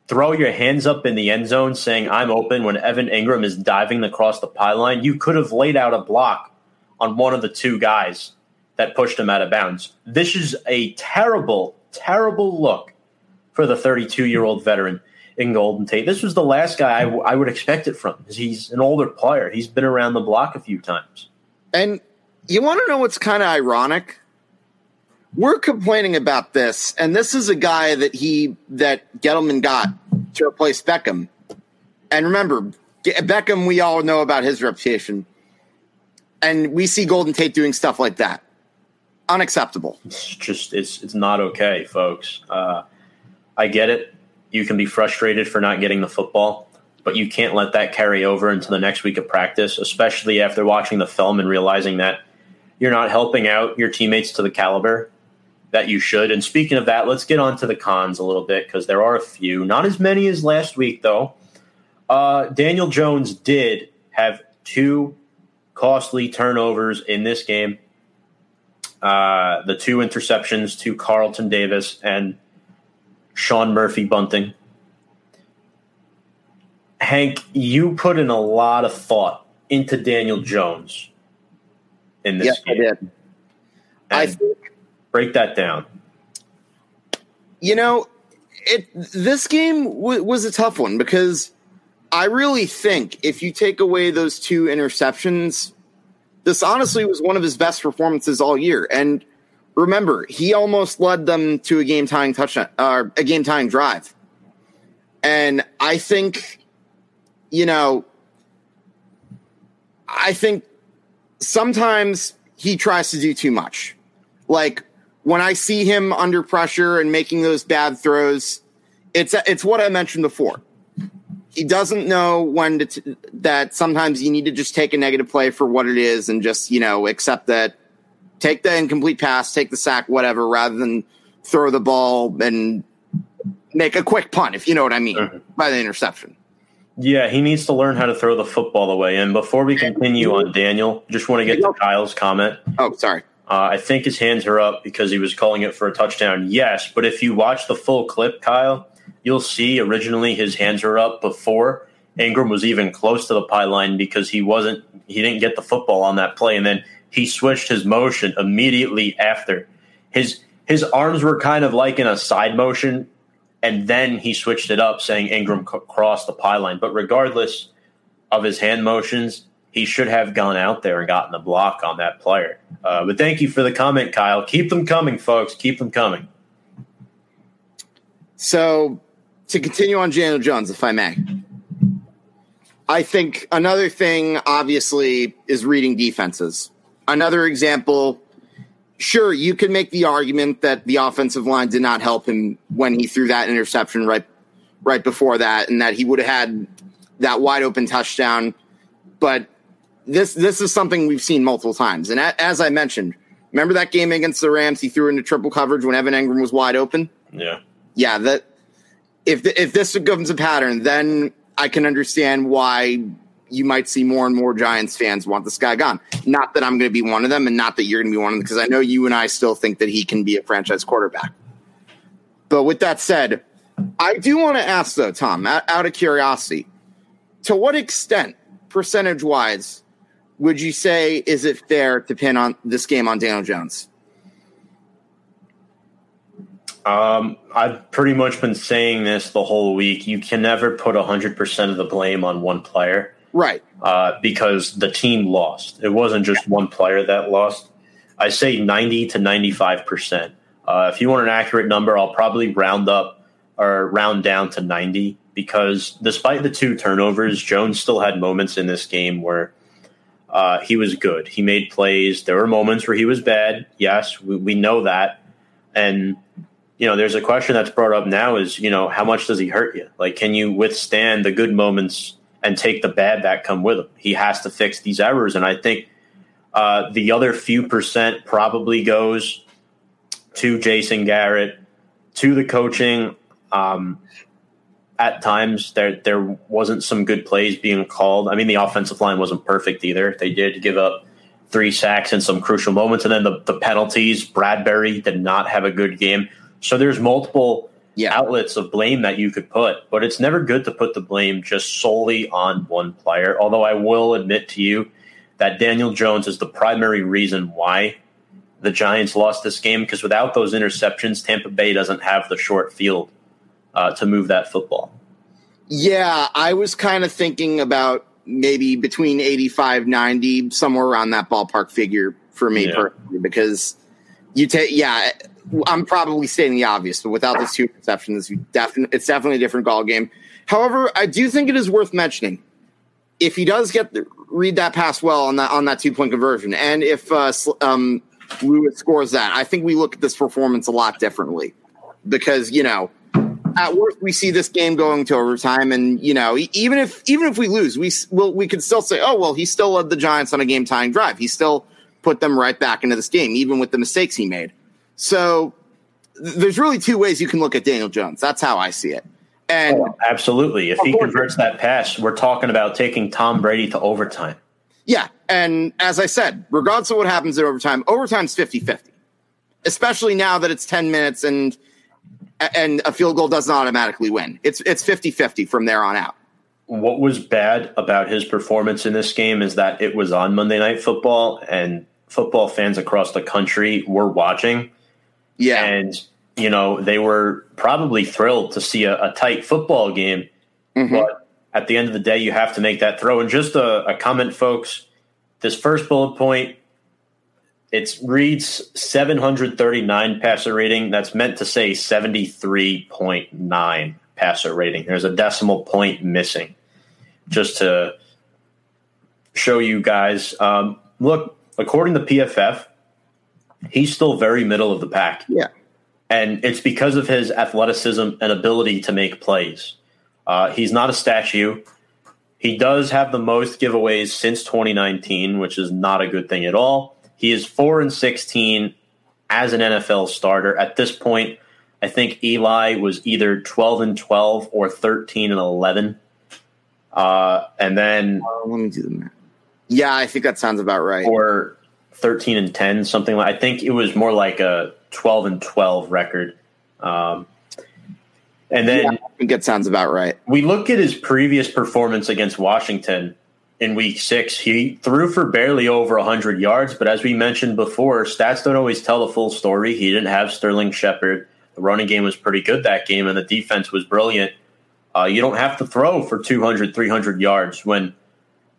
throw your hands up in the end zone saying, I'm open, when Evan Engram is diving across the pylon, you could have laid out a block on one of the 2 guys that pushed him out of bounds. This is a terrible, terrible look for the 32-year-old veteran in Golden Tate. This was the last guy I would expect it from, because he's an older player. He's been around the block a few times. And you want to know what's kind of ironic? We're complaining about this, and this is a guy that Gettleman got to replace Beckham. And remember, Beckham, we all know about his reputation. And we see Golden Tate doing stuff like that. Unacceptable. It's not okay, folks. I get it. You can be frustrated for not getting the football, but you can't let that carry over into the next week of practice, especially after watching the film and realizing that you're not helping out your teammates to the caliber that you should. And speaking of that, let's get on to the cons a little bit, because there are a few. Not as many as last week, though. Daniel Jones did have 2 costly turnovers in this game. The 2 interceptions to Carlton Davis and Sean Murphy bunting. Hank, you put in a lot of thought into Daniel Jones in this game. I did. Break that down. You know, this game was a tough one, because I really think if you take away those 2 interceptions, this honestly was one of his best performances all year. And remember, he almost led them to a game-tying touchdown, or a game-tying drive. And I think, sometimes he tries to do too much. Like, when I see him under pressure and making those bad throws, it's what I mentioned before. He doesn't know when that sometimes you need to just take a negative play for what it is and just, accept that, take the incomplete pass, take the sack, whatever, rather than throw the ball and make a quick punt, if you know what I mean, by the interception. Yeah, he needs to learn how to throw the football away. And before we continue on Daniel, just want to get to Kyle's comment. Oh, sorry. I think his hands are up because he was calling it for a touchdown. Yes, but if you watch the full clip, Kyle, you'll see originally his hands were up before Engram was even close to the pylon, because he didn't get the football on that play, and then he switched his motion immediately after. His arms were kind of like in a side motion And then he switched it up, saying Ingram crossed the pylon. But regardless of his hand motions, he should have gone out there and gotten a block on that player. But thank you for the comment, Kyle. Keep them coming, folks. Keep them coming. So to continue on Daniel Jones, if I may, I think another thing, obviously, is reading defenses. Another example, sure, you can make the argument that the offensive line did not help him when he threw that interception right before that, and that he would have had that wide-open touchdown. But this is something we've seen multiple times. And as I mentioned, remember that game against the Rams, he threw into triple coverage when Evan Engram was wide open? Yeah. Yeah, that if this becomes a pattern, then I can understand why you might see more and more Giants fans want this guy gone. Not that I'm going to be one of them, and not that you're going to be one of them, because I know you and I still think that he can be a franchise quarterback. But with that said, I do want to ask, though, Tom, out of curiosity, to what extent, percentage-wise, would you say is it fair to pin on this game on Daniel Jones? I've pretty much been saying this the whole week. You can never put 100% of the blame on one player. Right. Because the team lost. It wasn't just one player that lost. I say 90 to 95%. If you want an accurate number, I'll probably round up or round down to 90, because despite the two turnovers, Jones still had moments in this game where he was good. He made plays. There were moments where he was bad. Yes, we know that. And you know, there's a question that's brought up now is, you know, how much does he hurt you? Like, can you withstand the good moments and take the bad that come with him? He has to fix these errors. And I think the other few percent probably goes to Jason Garrett, to the coaching. At times there wasn't some good plays being called. I mean, the offensive line wasn't perfect either. They did give up 3 sacks in some crucial moments. And then the penalties, Bradberry did not have a good game. So there's multiple outlets of blame that you could put, but it's never good to put the blame just solely on one player. Although I will admit to you that Daniel Jones is the primary reason why the Giants lost this game, because without those interceptions, Tampa Bay doesn't have the short field to move that football. Yeah, I was kind of thinking about maybe between 85, 90, somewhere around that ballpark figure for me personally, because you take, I'm probably stating the obvious, but without those two interceptions, it's definitely a different ball game. However, I do think it is worth mentioning, if he does read that pass well on that 2-point conversion, and if Lewis scores that, I think we look at this performance a lot differently, because you know, at worst we see this game going to overtime, and you know, even if we lose, we could still say, oh well, he still led the Giants on a game tying drive. He still put them right back into this game, even with the mistakes he made. So there's really two ways you can look at Daniel Jones. That's how I see it. And absolutely. If he converts that pass, we're talking about taking Tom Brady to overtime. Yeah. And as I said, regardless of what happens in overtime, overtime's 50-50, especially now that it's 10 minutes and a field goal doesn't automatically win. It's 50-50 from there on out. What was bad about his performance in this game is that it was on Monday Night Football, and football fans across the country were watching. Yeah. And, you know, they were probably thrilled to see a tight football game. Mm-hmm. But at the end of the day, you have to make that throw. And just a comment, folks, this first bullet point, it reads 739 passer rating. That's meant to say 73.9 passer rating. There's a decimal point missing, just to show you guys. Look, according to PFF, he's still very middle of the pack. Yeah. And it's because of his athleticism and ability to make plays. He's not a statue. He does have the most giveaways since 2019, which is not a good thing at all. He is 4-16 as an NFL starter. At this point, I think Eli was either 12-12 or 13-11. And then let me do the math. Yeah, I think that sounds about right. Or 13-10, something like. I think it was more like a 12-12 record. And then I think that sounds about right. We look at his previous performance against Washington in Week 6. He threw for barely over 100 yards, but as we mentioned before, stats don't always tell the full story. He didn't have Sterling Shepard. The running game was pretty good that game, and the defense was brilliant. You don't have to throw for 200, 300 yards when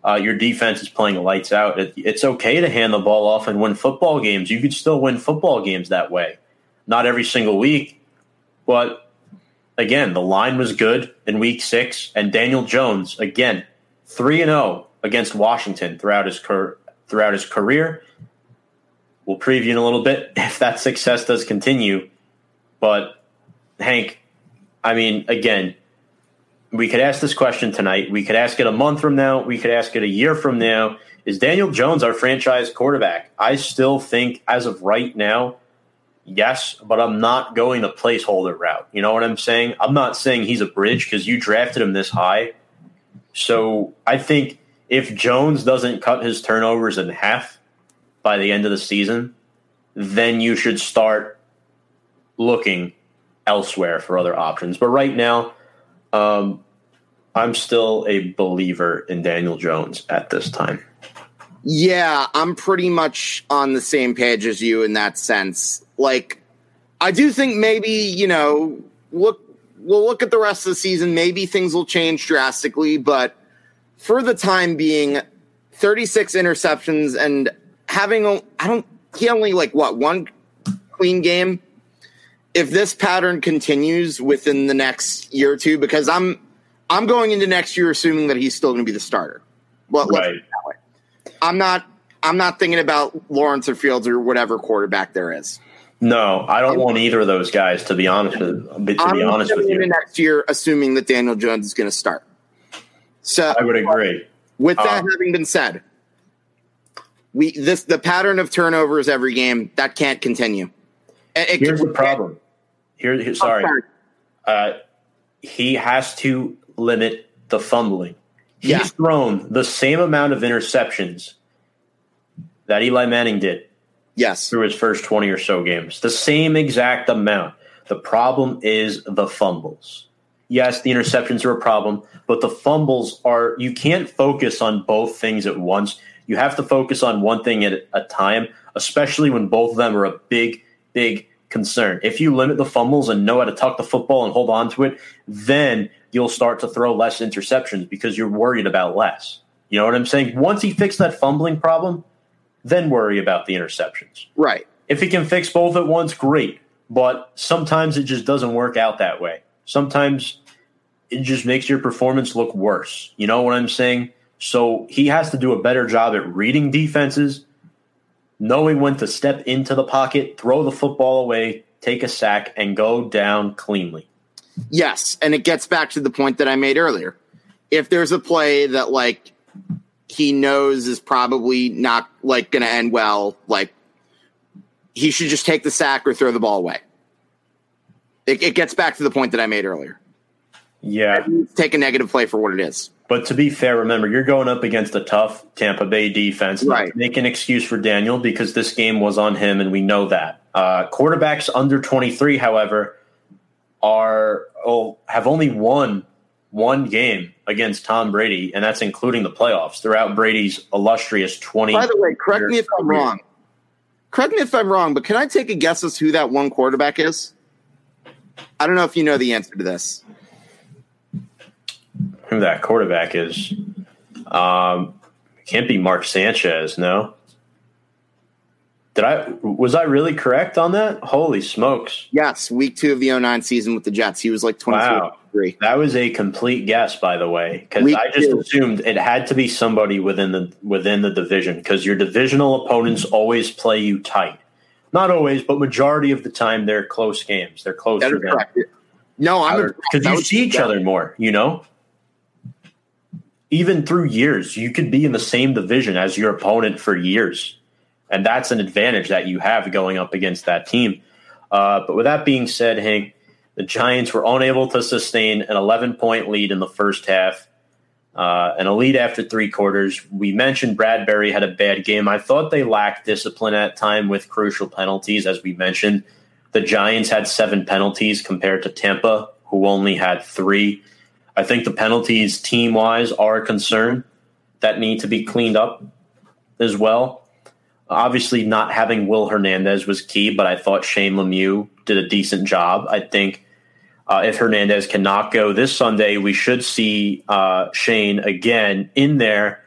your defense is playing lights out. It's okay to hand the ball off and win football games. You could still win football games that way. Not every single week, but again, the line was good in Week 6, and Daniel Jones, again, 3-0 against Washington throughout his career. We'll preview in a little bit if that success does continue. But, Hank, I mean, again, we could ask this question tonight. We could ask it a month from now. We could ask it a year from now. Is Daniel Jones our franchise quarterback? I still think, as of right now, yes, but I'm not going the placeholder route. You know what I'm saying? I'm not saying he's a bridge because you drafted him this high. So I think if Jones doesn't cut his turnovers in half by the end of the season, then you should start looking elsewhere for other options. But right now, I'm still a believer in Daniel Jones at this time. Yeah, I'm pretty much on the same page as you in that sense. Like, I do think maybe, we'll look at the rest of the season. Maybe things will change drastically, but for the time being, 36 interceptions and having one clean game. If this pattern continues within the next year or two, because I'm going into next year assuming that he's still going to be the starter. But right. Let's put it that way. I'm not thinking about Lawrence or Fields or whatever quarterback there is. No, I don't want either of those guys, to be honest with you. I'm going into next year assuming that Daniel Jones is going to start. So I would agree. With that having been said, the pattern of turnovers every game, that can't continue. Here's the problem. Sorry. He has to limit the fumbling. Yeah. He's thrown the same amount of interceptions that Eli Manning did. Yes. Through his first 20 or so games. The same exact amount. The problem is the fumbles. Yes, the interceptions are a problem, but the fumbles are – you can't focus on both things at once. You have to focus on one thing at a time, especially when both of them are a big concern. If you limit the fumbles and know how to tuck the football and hold on to it, then you'll start to throw less interceptions because you're worried about less. You know what I'm saying? Once he fixed that fumbling problem, then worry about the interceptions. Right. If he can fix both at once, great. But sometimes it just doesn't work out that way. Sometimes it just makes your performance look worse. You know what I'm saying? So he has to do a better job at reading defenses, knowing when to step into the pocket, throw the football away, take a sack, and go down cleanly. Yes, and it gets back to the point that I made earlier. If there's a play that, he knows is probably not, going to end well, he should just take the sack or throw the ball away. It gets back to the point that I made earlier. Yeah. Take a negative play for what it is. But to be fair, remember, you're going up against a tough Tampa Bay defense. Right. Make an excuse for Daniel because this game was on him, and we know that. Quarterbacks under 23, however, have only won one game against Tom Brady, and that's including the playoffs throughout Brady's illustrious 20. By the way, correct me if I'm wrong, but can I take a guess as who that one quarterback is? I don't know if you know the answer to this. Who that quarterback is? Can't be Mark Sanchez, no. Was I really correct on that? Holy smokes. Yes, week 2 of the 2009 season with the Jets. He was 23. That was a complete guess, by the way, because I just assumed it had to be somebody within the division, because your divisional opponents always play you tight. Not always, but majority of the time they're close games. They're closer than. No, I'm because you see each other more, Even through years, you could be in the same division as your opponent for years, and that's an advantage that you have going up against that team. But with that being said, Hank, the Giants were unable to sustain an 11-point lead in the first half, and a lead after three quarters. We mentioned Bradberry had a bad game. I thought they lacked discipline at time with crucial penalties, as we mentioned. The Giants had 7 penalties compared to Tampa, who only had 3. I think the penalties team-wise are a concern that need to be cleaned up as well. Obviously, not having Will Hernandez was key, but I thought Shane Lemieux did a decent job. I think if Hernandez cannot go this Sunday, we should see Shane again in there.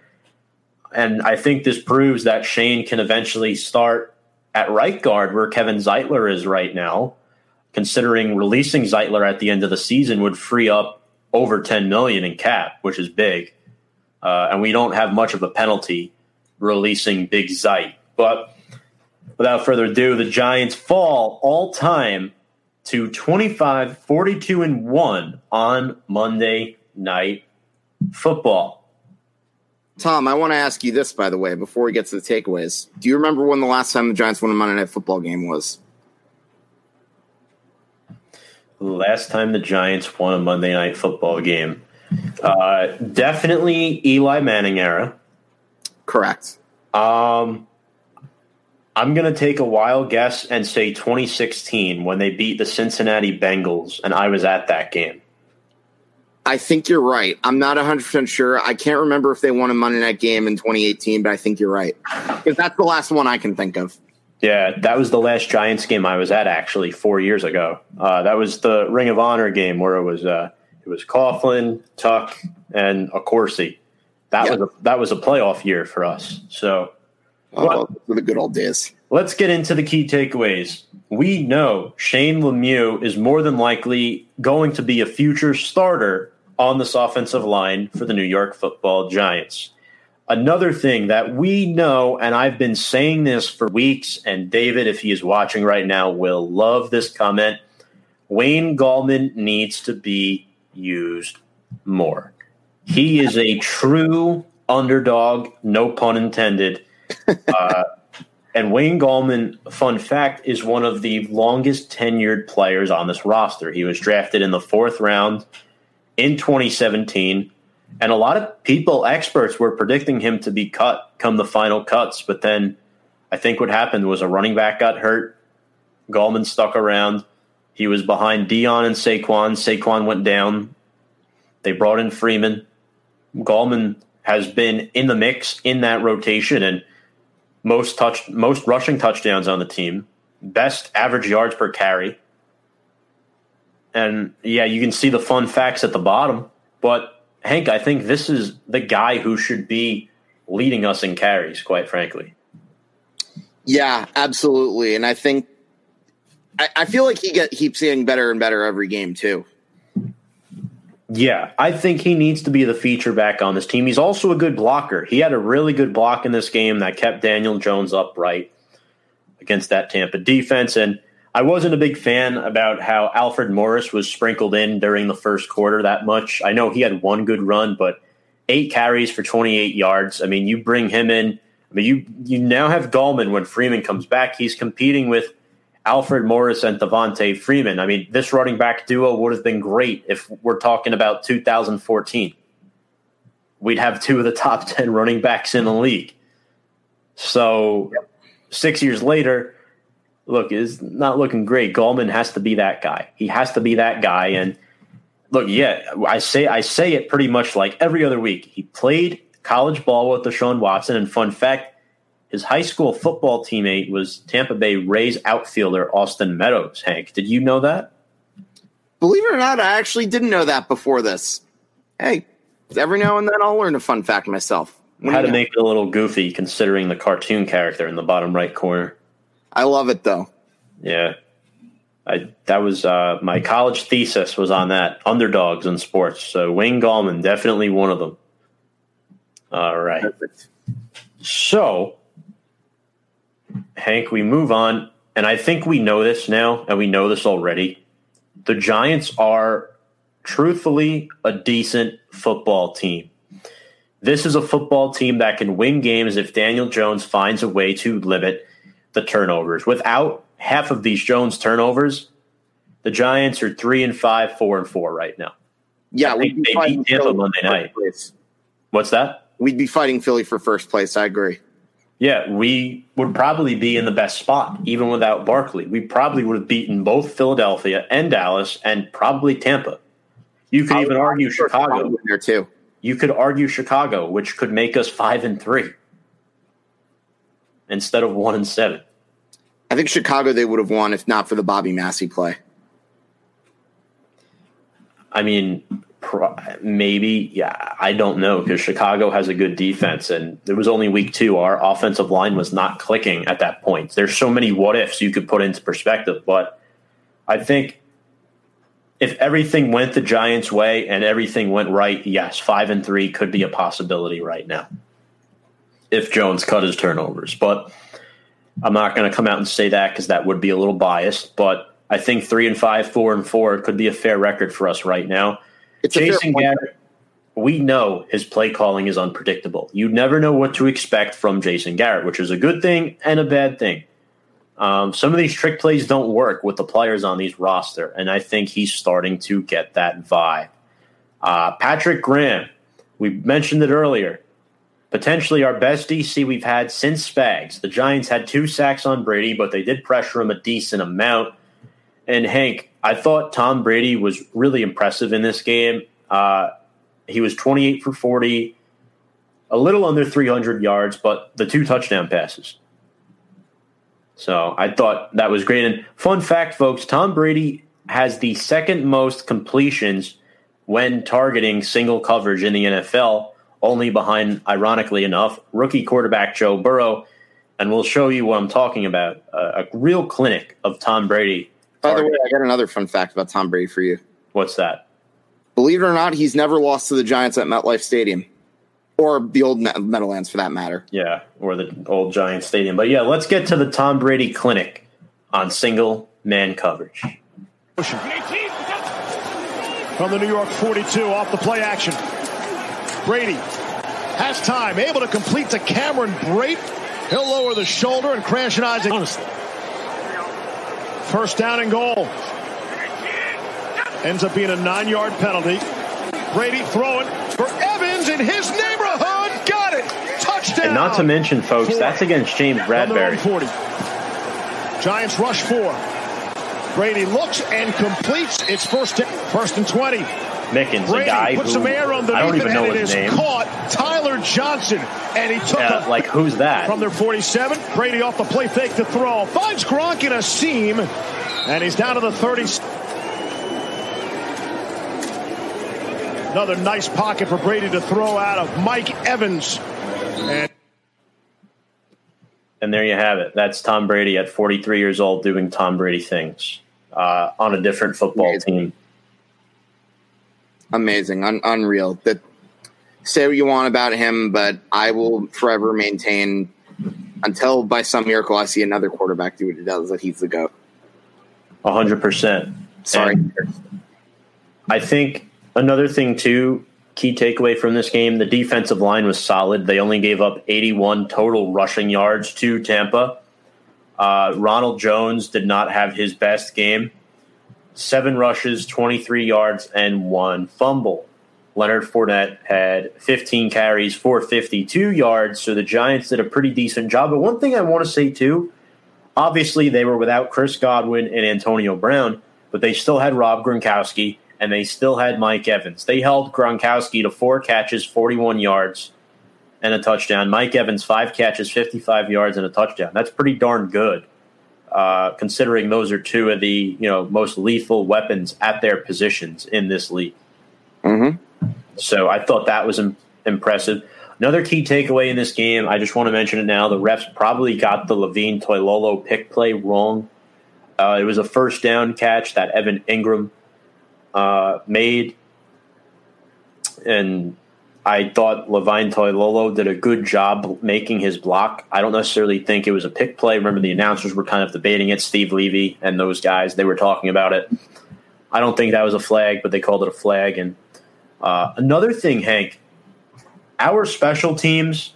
And I think this proves that Shane can eventually start at right guard where Kevin Zeitler is right now. Considering releasing Zeitler at the end of the season would free up over $10 million in cap, which is big. And we don't have much of a penalty releasing Big Zeit. But without further ado, the Giants fall all time to 25-42-1 on Monday Night Football. Tom, I want to ask you this, by the way, before we get to the takeaways. Do you remember when the last time the Giants won a Monday Night Football game was? The last time the Giants won a Monday Night Football game. Definitely Eli Manning era. Correct. I'm going to take a wild guess and say 2016 when they beat the Cincinnati Bengals, and I was at that game. I think you're right. I'm not 100% sure. I can't remember if they won a Monday night game in 2018, but I think you're right. Because that's the last one I can think of. Yeah, that was the last Giants game I was at, actually, 4 years ago. That was the Ring of Honor game where it was Coughlin, Tuck, and Accorsi. That was a playoff year for us. So the good old days. Let's get into the key takeaways. We know Shane Lemieux is more than likely going to be a future starter on this offensive line for the New York Football Giants. Another thing that we know, and I've been saying this for weeks, and David, if he is watching right now, will love this comment. Wayne Gallman needs to be used more. He is a true underdog, no pun intended. And Wayne Gallman, fun fact, is one of the longest tenured players on this roster. He was drafted in the fourth round in 2017, and a lot of people, experts, were predicting him to be cut come the final cuts. But then I think what happened was a running back got hurt. Gallman stuck around. He was behind Deion and Saquon. Saquon went down. They brought in Freeman. Gallman has been in the mix in that rotation and most rushing touchdowns on the team, best average yards per carry. And, yeah, you can see the fun facts at the bottom. But, Hank, I think this is the guy who should be leading us in carries, quite frankly. Yeah, absolutely. And I think I feel like he keeps getting better and better every game, too. Yeah, I think he needs to be the feature back on this team. He's also a good blocker. He had a really good block in this game that kept Daniel Jones upright against that Tampa defense. And I wasn't a big fan about how Alfred Morris was sprinkled in during the first quarter that much. I know he had one good run, but 8 carries for 28 yards. I mean, you bring him in. I mean, you now have Gallman when Freeman comes back. He's competing with Alfred Morris and Devontae Freeman. I mean, this running back duo would have been great if we're talking about 2014. We'd have two of the top 10 running backs in the league. So 6 years later, look, it's not looking great. Gallman has to be that guy. He has to be that guy. And look, yeah, I say it pretty much like every other week. He played college ball with Deshaun Watson, and fun fact, his high school football teammate was Tampa Bay Rays outfielder Austin Meadows. Hank, did you know that? Believe it or not, I actually didn't know that before this. Hey, every now and then I'll learn a fun fact myself. How to make it a little goofy considering the cartoon character in the bottom right corner. I love it, though. Yeah. That was my college thesis was on that, underdogs in sports. So Wayne Gallman, definitely one of them. All right. Perfect. So, Hank, we move on, and I think we know this now, and we know this already. The Giants are, truthfully, a decent football team. This is a football team that can win games if Daniel Jones finds a way to limit the turnovers. Without half of these Jones turnovers, the Giants are 3-5, 4-4 right now. Yeah, we'd be fighting Philly Monday night. What's that? We'd be fighting Philly for first place. I agree. Yeah, we would probably be in the best spot, even without Barkley. We probably would have beaten both Philadelphia and Dallas and probably Tampa. You could even argue Chicago there too. You could argue Chicago, which could make us 5-3 instead of 1-7. I think Chicago, they would have won if not for the Bobby Massey play. I mean, maybe, yeah, I don't know, because Chicago has a good defense, and it was only week 2. Our offensive line was not clicking at that point. There's so many what-ifs you could put into perspective, but I think if everything went the Giants' way and everything went right, yes, 5-3 could be a possibility right now if Jones cut his turnovers. But I'm not going to come out and say that because that would be a little biased, but I think 3-5, 4-4 could be a fair record for us right now. It's Jason Garrett, we know his play calling is unpredictable. You never know what to expect from Jason Garrett, which is a good thing and a bad thing. Some of these trick plays don't work with the players on these roster, and I think he's starting to get that vibe. Patrick Graham, we mentioned it earlier, potentially our best DC we've had since Spags. The Giants had 2 sacks on Brady, but they did pressure him a decent amount. And Hank, I thought Tom Brady was really impressive in this game. He was 28 for 40, a little under 300 yards, but the 2 touchdown passes. So I thought that was great. And fun fact, folks, Tom Brady has the 2nd most completions when targeting single coverage in the NFL, only behind, ironically enough, rookie quarterback Joe Burrow. And we'll show you what I'm talking about, a real clinic of Tom Brady. By the way, I got another fun fact about Tom Brady for you. What's that? Believe it or not, he's never lost to the Giants at MetLife Stadium, or the old Meadowlands for that matter. Yeah, or the old Giants Stadium. But yeah, let's get to the Tom Brady clinic on single man coverage. From the New York 42, off the play action. Brady has time, able to complete to Cameron Brate. He'll lower the shoulder and crash an Isaac. Honestly. First down and goal. Ends up being a 9-yard penalty. Brady throwing for Evans in his neighborhood. Got it. Touchdown. And not to mention, folks, that's against James Bradberry. 40. Giants rush 4. Brady looks and completes. It's first and 20. Mickens, Brady, a guy puts who, some air on the I don't even know his name. Caught Tyler Johnson, and he took a, like, who's that? From their 47, Brady off the play fake to throw. Finds Gronk in a seam, and he's down to the 30. Another nice pocket for Brady to throw out of Mike Evans. And there you have it. That's Tom Brady at 43 years old doing Tom Brady things on a different football team. Amazing. Unreal. That, say what you want about him, but I will forever maintain, until by some miracle I see another quarterback do what he does, that he's the GOAT. 100%. Sorry. And I think another thing, too, key takeaway from this game, the defensive line was solid. They only gave up 81 total rushing yards to Tampa. Ronald Jones did not have his best game. 7 rushes, 23 yards, and 1 fumble. Leonard Fournette had 15 carries, 452 yards, so the Giants did a pretty decent job. But one thing I want to say, too, obviously they were without Chris Godwin and Antonio Brown, but they still had Rob Gronkowski, and they still had Mike Evans. They held Gronkowski to 4 catches, 41 yards, and a touchdown. Mike Evans, 5 catches, 55 yards, and a touchdown. That's pretty darn good. Considering those are 2 of the most lethal weapons at their positions in this league. Mm-hmm. So I thought that was impressive. Another key takeaway in this game, I just want to mention it now, the refs probably got the Levine Toilolo pick play wrong. It was a first down catch that Evan Engram made. And I thought Levine Toilolo did a good job making his block. I don't necessarily think it was a pick play. Remember, the announcers were kind of debating it. Steve Levy and those guys, they were talking about it. I don't think that was a flag, but they called it a flag. And another thing, Hank, our special teams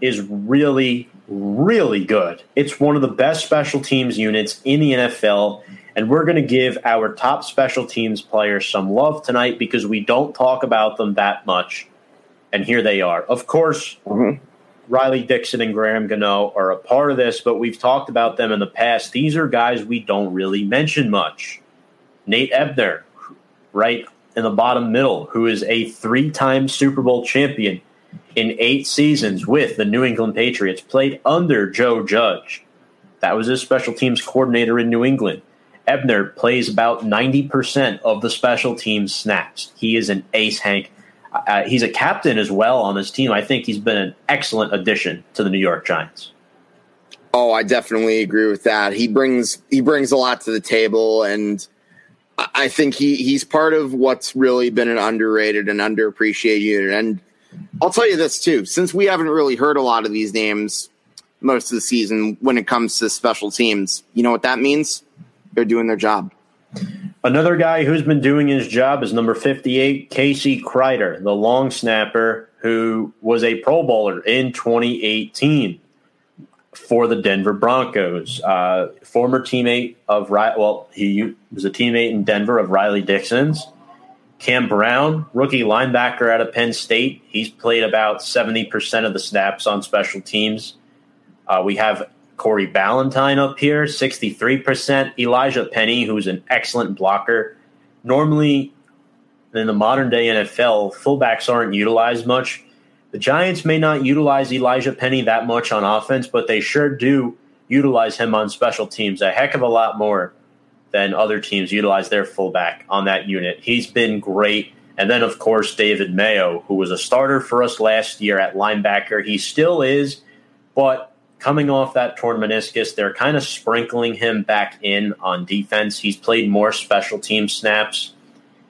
is really, really good. It's one of the best special teams units in the NFL, and we're going to give our top special teams players some love tonight because we don't talk about them that much. And here they are. Of course, mm-hmm. Riley Dixon and Graham Gano are a part of this, but we've talked about them in the past. These are guys we don't really mention much. Nate Ebner, right in the bottom middle, who is a 3-time Super Bowl champion in 8 seasons with the New England Patriots, played under Joe Judge. That was his special teams coordinator in New England. Ebner plays about 90% of the special teams snaps. He is an ace, Hank. He's a captain as well on this team. I think he's been an excellent addition to the New York Giants. Oh, I definitely agree with that. He brings a lot to the table, and I think he's part of what's really been an underrated and underappreciated unit. And I'll tell you this, too. Since we haven't really heard a lot of these names most of the season when it comes to special teams, you know what that means? They're doing their job. Another guy who's been doing his job is number 58, Casey Kreider, the long snapper who was a Pro Bowler in 2018 for the Denver Broncos. Former teammate of – well, he was a teammate in Denver of Riley Dixon's. Cam Brown, rookie linebacker out of Penn State. He's played about 70% of the snaps on special teams. We have Corey Ballantyne up here, 63%. Elijah Penny, who's an excellent blocker. Normally, in the modern-day NFL, fullbacks aren't utilized much. The Giants may not utilize Elijah Penny that much on offense, but they sure do utilize him on special teams a heck of a lot more than other teams utilize their fullback on that unit. He's been great. And then, of course, David Mayo, who was a starter for us last year at linebacker. He still is, but coming off that torn meniscus, they're kind of sprinkling him back in on defense. He's played more special team snaps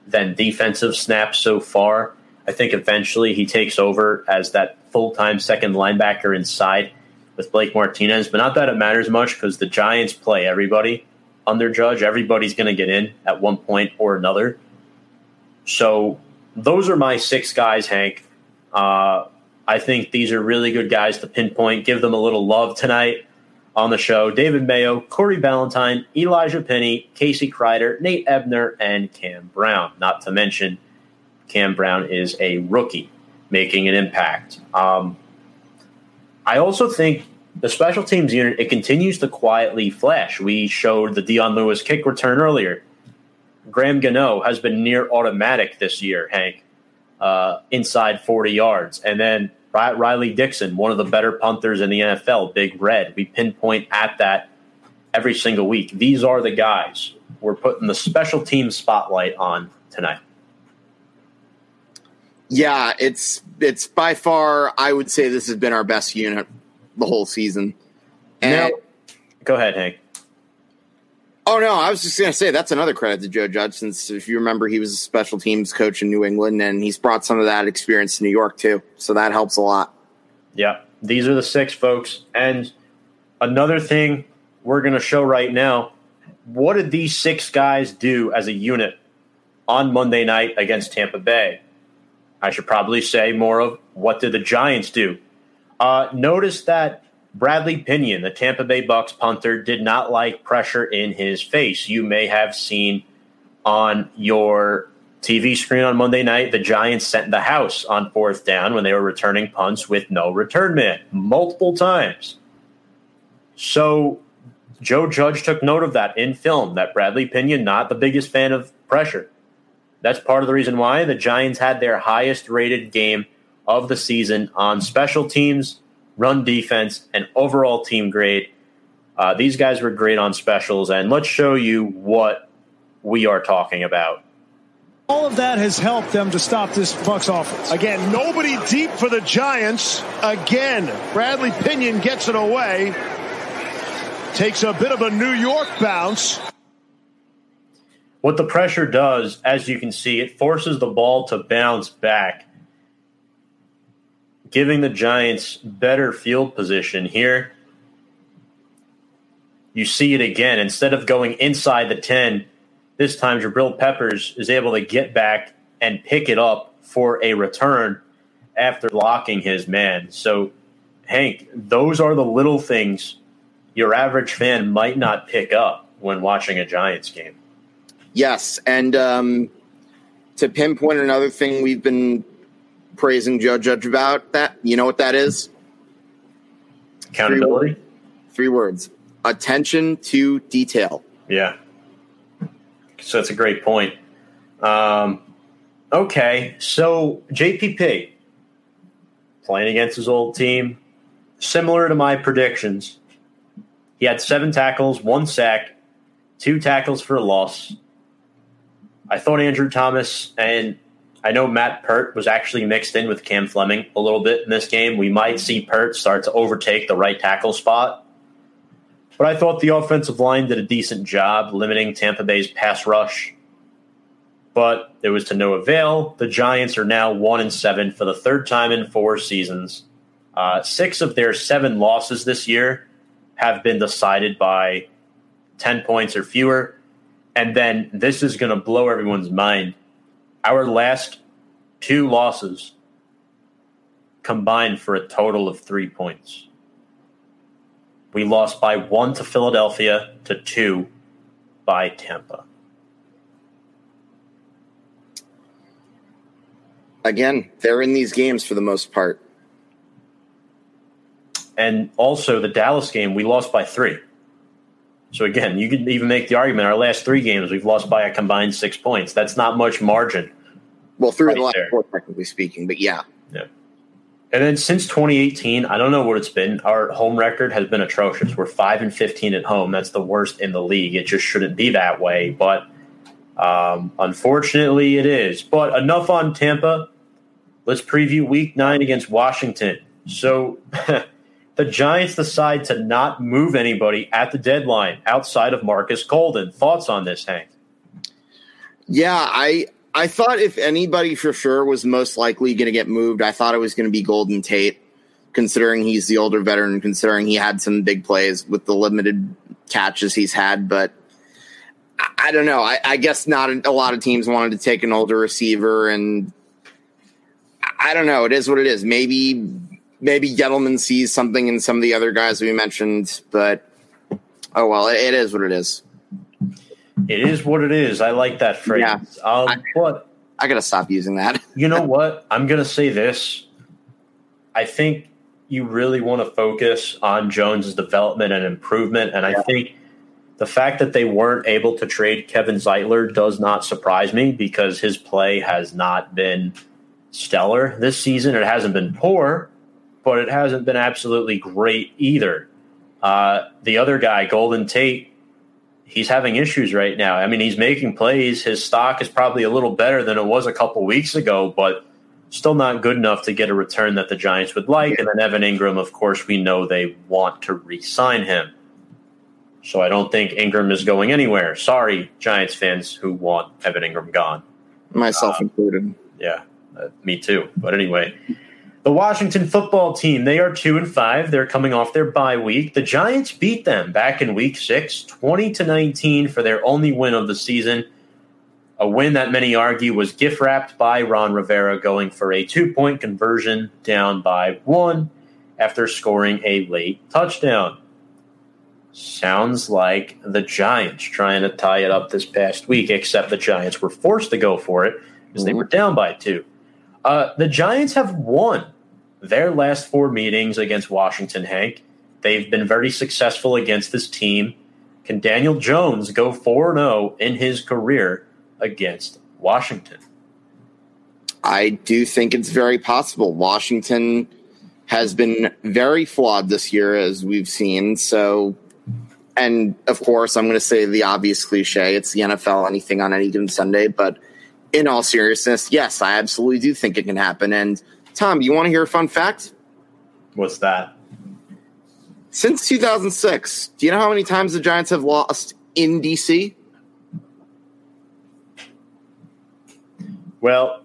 than defensive snaps so far. I think eventually he takes over as that full-time second linebacker inside with Blake Martinez, but not that it matters much because the Giants play everybody under Judge. Everybody's going to get in at one point or another. So those are my six guys, Hank. I think these are really good guys to pinpoint. Give them a little love tonight on the show. David Mayo, Corey Ballantyne, Elijah Penny, Casey Kreider, Nate Ebner, and Cam Brown. Not to mention Cam Brown is a rookie making an impact. I also think the special teams unit, it continues to quietly flash. We showed the Deion Lewis kick return earlier. Graham Gano has been near automatic this year, Hank, inside 40 yards. And then Riley Dixon, one of the better punters in the NFL, Big Red. We pinpoint at that every single week. These are the guys we're putting the special team spotlight on tonight. Yeah, it's by far, I would say this has been our best unit the whole season. And now, go ahead, Hank. Oh, no, I was just going to say that's another credit to Joe Judge, since if you remember, he was a special teams coach in New England, and he's brought some of that experience to New York, too. So that helps a lot. Yeah, these are the six, folks. And another thing we're going to show right now, what did these six guys do as a unit on Monday night against Tampa Bay? I should probably say more of what did the Giants do. Notice that Bradley Pinion, the Tampa Bay Bucs punter, did not like pressure in his face. You may have seen on your TV screen on Monday night, the Giants sent the house on fourth down when they were returning punts with no return man multiple times. So Joe Judge took note of that in film, that Bradley Pinion, not the biggest fan of pressure. That's part of the reason why the Giants had their highest-rated game of the season on special teams, run defense, and overall team grade. These guys were great on specials, and let's show you what we are talking about. All of that has helped them to stop this Bucs offense. Again, nobody deep for the Giants. Again, Bradley Pinion gets it away. Takes a bit of a New York bounce. What the pressure does, as you can see, it forces the ball to bounce back, giving the Giants better field position here. You see it again. Instead of going inside the 10, this time Jabril Peppers is able to get back and pick it up for a return after blocking his man. So, Hank, those are the little things your average fan might not pick up when watching a Giants game. Yes, and to pinpoint another thing we've been praising Joe Judge about, that you know what that is? Accountability? Three words. Attention to detail. Yeah. So that's a great point. Okay, so JPP, playing against his old team, similar to my predictions, He had 7 tackles, 1 sack, 2 tackles for a loss. I thought Andrew Thomas, and I know Matt Pert was actually mixed in with Cam Fleming a little bit in this game. We might see Pert start to overtake the right tackle spot. But I thought the offensive line did a decent job limiting Tampa Bay's pass rush. But it was to no avail. The Giants are now 1-7 for the third time in 4 seasons. 6 of their 7 losses this year have been decided by 10 points or fewer. And then this is going to blow everyone's mind. Our last 2 losses combined for a total of 3 points. We lost by 1 to Philadelphia to 2 by Tampa. Again, they're in these games for the most part. And also the Dallas game, we lost by 3. So again, you could even make the argument our last 3 games we've lost by a combined 6 points. That's not much margin. Well, through the last 4, technically speaking, but yeah. And then since 2018, I don't know what it's been. Our home record has been atrocious. We're 5-15 at home. That's the worst in the league. It just shouldn't be that way, but unfortunately it is. But enough on Tampa. Let's preview Week 9 against Washington. So the Giants decide to not move anybody at the deadline outside of Marcus Golden. Thoughts on this, Hank? Yeah, I thought if anybody for sure was most likely going to get moved, I thought it was going to be Golden Tate, considering he's the older veteran, considering he had some big plays with the limited catches he's had. But I don't know. I guess not a lot of teams wanted to take an older receiver, and I don't know. It is what it is. Maybe Gettleman sees something in some of the other guys we mentioned, but oh well, it is what it is. It is what it is. I like that phrase. Yeah. I got to stop using that. You know what? I'm going to say this. I think you really want to focus on Jones' development and improvement, and I think the fact that they weren't able to trade Kevin Zeitler does not surprise me because his play has not been stellar this season. It hasn't been poor, but it hasn't been absolutely great either. The other guy, Golden Tate, he's having issues right now. I mean, he's making plays. His stock is probably a little better than it was a couple weeks ago, but still not good enough to get a return that the Giants would like. And then Evan Engram, of course, we know they want to re-sign him. So I don't think Engram is going anywhere. Sorry, Giants fans who want Evan Engram gone. Myself included. Yeah, me too. But anyway, the Washington football team, they are 2-5. They're coming off their bye week. The Giants beat them back in Week 6, 20-19 for their only win of the season, a win that many argue was gift-wrapped by Ron Rivera going for a 2-point conversion down by 1 after scoring a late touchdown. Sounds like the Giants trying to tie it up this past week, except the Giants were forced to go for it because they were down by 2. The Giants have won their last 4 meetings against Washington, Hank. They've been very successful against this team. Can Daniel Jones go 4-0 in his career against Washington? I do think it's very possible. Washington has been very flawed this year, as we've seen. So, and of course, I'm going to say the obvious cliche. It's the NFL, anything on any given Sunday, but in all seriousness, yes, I absolutely do think it can happen. And, Tom, you want to hear a fun fact? What's that? Since 2006, do you know how many times the Giants have lost in D.C.? Well,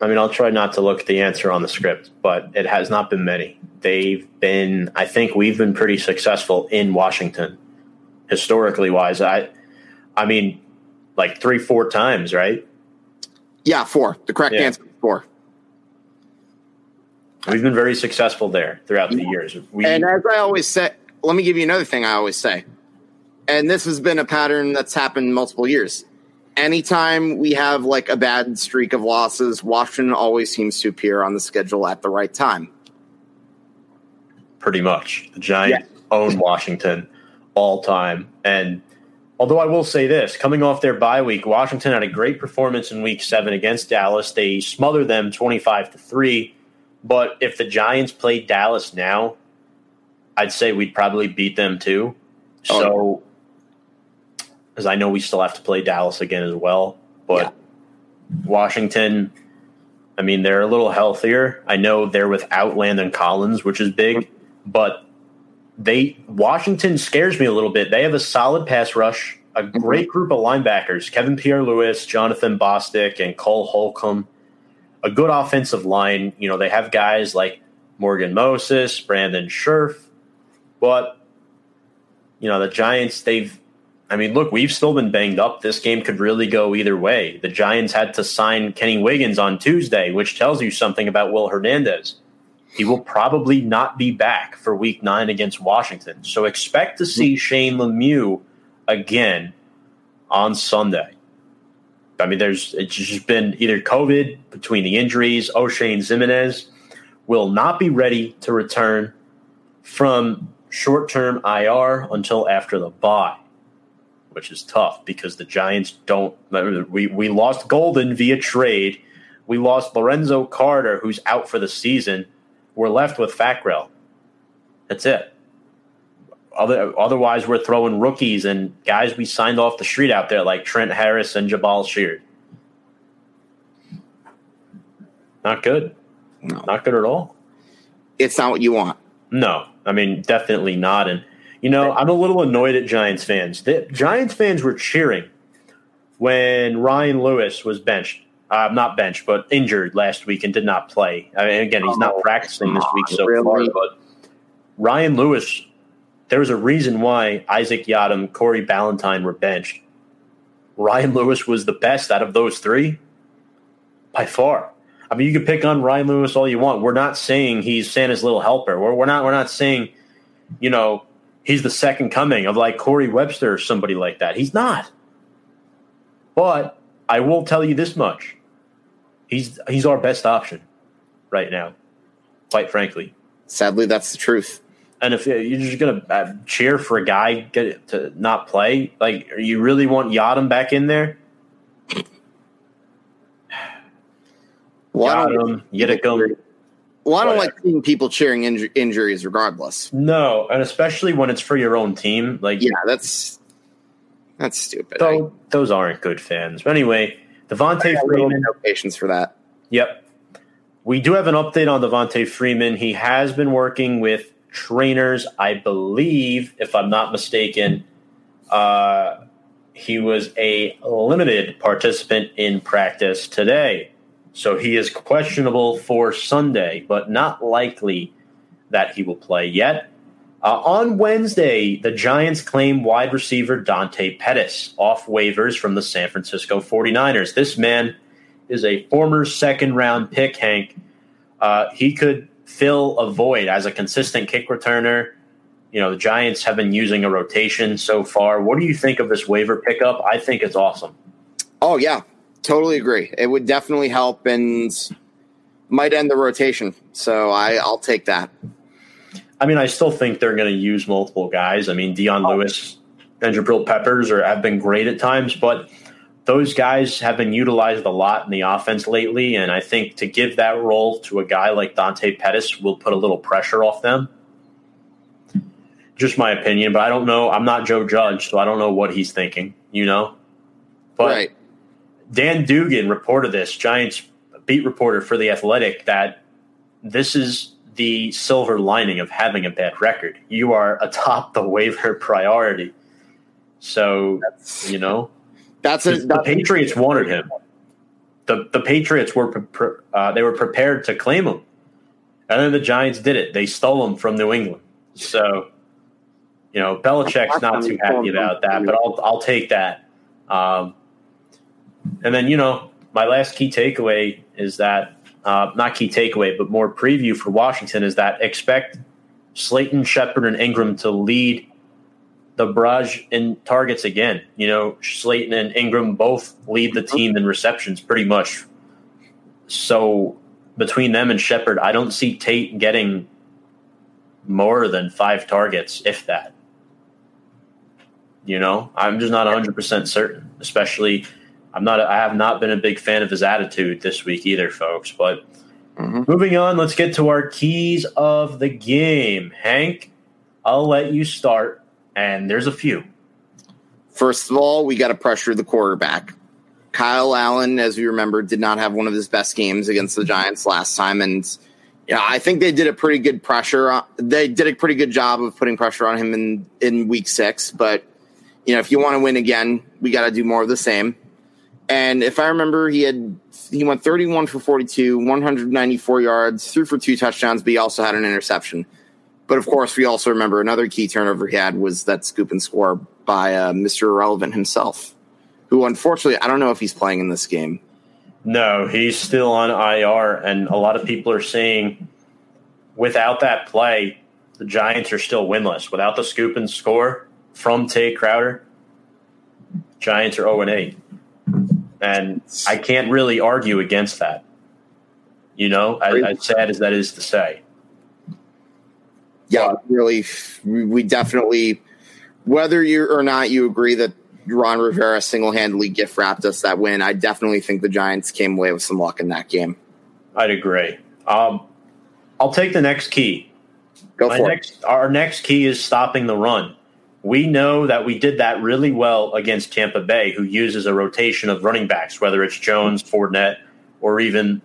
I mean, I'll try not to look at the answer on the script, but it has not been many. I think we've been pretty successful in Washington, historically-wise. I mean, like 3-4 times, right? Yeah, 4. The correct answer is 4. We've been very successful there throughout the years. And as I always say, let me give you another thing I always say. And this has been a pattern that's happened multiple years. Anytime we have like a bad streak of losses, Washington always seems to appear on the schedule at the right time. Pretty much. The Giants own Washington all time. And although I will say this, coming off their bye week, Washington had a great performance in Week 7 against Dallas. They smothered them 25-3, but if the Giants played Dallas now, I'd say we'd probably beat them too. So, because I know we still have to play Dallas again as well. But Washington, I mean, they're a little healthier. I know they're without Landon Collins, which is big, but Washington scares me a little bit. They have a solid pass rush, a great group of linebackers, Kevin Pierre-Louis, Jonathan Bostic, and Cole Holcomb, a good offensive line. You know, they have guys like Morgan Moses, Brandon Scherf, but, you know, the Giants, we've still been banged up. This game could really go either way. The Giants had to sign Kenny Wiggins on Tuesday, which tells you something about Will Hernandez. He will probably not be back for Week 9 against Washington. So expect to see Shane Lemieux again on Sunday. I mean, it's just been either COVID, between the injuries, O'Shane Ximenez will not be ready to return from short-term IR until after the bye, which is tough because the Giants don't – we lost Golden via trade. We lost Lorenzo Carter, who's out for the season. We're left with Fackrell. That's it. Otherwise, we're throwing rookies and guys we signed off the street out there like Trent Harris and Jabal Sheard. Not good. No. Not good at all. It's not what you want. No. I mean, definitely not. And, you know, I'm a little annoyed at Giants fans. The Giants fans were cheering when Ryan Lewis was benched. Not benched, but injured last week and did not play. I mean, again, he's not practicing this week so far. But Ryan Lewis, there was a reason why Isaac Yiadom, Corey Ballantyne were benched. Ryan Lewis was the best out of those three by far. I mean, you can pick on Ryan Lewis all you want. We're not saying he's Santa's little helper. We're not saying, you know, he's the second coming of like Corey Webster or somebody like that. He's not. But I will tell you this much. He's our best option right now, quite frankly. Sadly, that's the truth. And if you're just going to cheer for a guy to not play, like, you really want Yiadom back in there? I don't like seeing people cheering injuries regardless. No, and especially when it's for your own team. Like, yeah, that's stupid. Those aren't good fans. But anyway, Devontae Freeman. No patience for that. Yep. We do have an update on Devontae Freeman. He has been working with trainers, I believe, if I'm not mistaken. He was a limited participant in practice today. So he is questionable for Sunday, but not likely that he will play yet. On Wednesday, the Giants claim wide receiver Dante Pettis off waivers from the San Francisco 49ers. This man is a former second-round pick, Hank. He could fill a void as a consistent kick returner. You know, the Giants have been using a rotation so far. What do you think of this waiver pickup? I think it's awesome. Oh, yeah. Totally agree. It would definitely help and might end the rotation. So I'll take that. I mean, I still think they're going to use multiple guys. I mean, Deion Lewis and Jabril Peppers have been great at times, but those guys have been utilized a lot in the offense lately, and I think to give that role to a guy like Dante Pettis will put a little pressure off them. Just my opinion, but I don't know. I'm not Joe Judge, so I don't know what he's thinking, you know? But right. Dan Dugan reported this, Giants beat reporter for The Athletic, that this is the silver lining of having a bad record. You are atop the waiver priority. So, you know, the Patriots wanted him. The Patriots were prepared to claim him. And then the Giants did it. They stole him from New England. So, you know, Belichick's not too happy about that, but I'll take that. And then, you know, my last key takeaway is that not key takeaway, but more preview for Washington is that expect Slayton, Shepard, and Engram to lead the barrage in targets again. You know, Slayton and Engram both lead the team in receptions pretty much. So between them and Shepard, I don't see Tate getting more than 5 targets, if that. You know, I'm just not 100% certain, especially – I have not been a big fan of his attitude this week either, folks. But moving on, let's get to our keys of the game. Hank, I'll let you start, and there's a few. First of all, we got to pressure the quarterback. Kyle Allen, as we remember, did not have one of his best games against the Giants last time, and yeah, I think they did a pretty good pressure. They did a pretty good job of putting pressure on him in week 6. But you know, if you want to win again, we got to do more of the same. And if I remember, he went 31 for 42, 194 yards, threw for 2 touchdowns, but he also had an interception. But of course, we also remember another key turnover he had was that scoop and score by Mr. Irrelevant himself, who unfortunately I don't know if he's playing in this game. No, he's still on IR, and a lot of people are saying without that play, the Giants are still winless. Without the scoop and score from Tay Crowder, Giants are 0-8. And I can't really argue against that. You know, as sad as that is to say. Yeah, really, we definitely, whether you or not you agree that Ron Rivera single-handedly gift-wrapped us that win, I definitely think the Giants came away with some luck in that game. I'd agree. I'll take the next key. Our next key is stopping the run. We know that we did that really well against Tampa Bay, who uses a rotation of running backs, whether it's Jones, Fournette, or even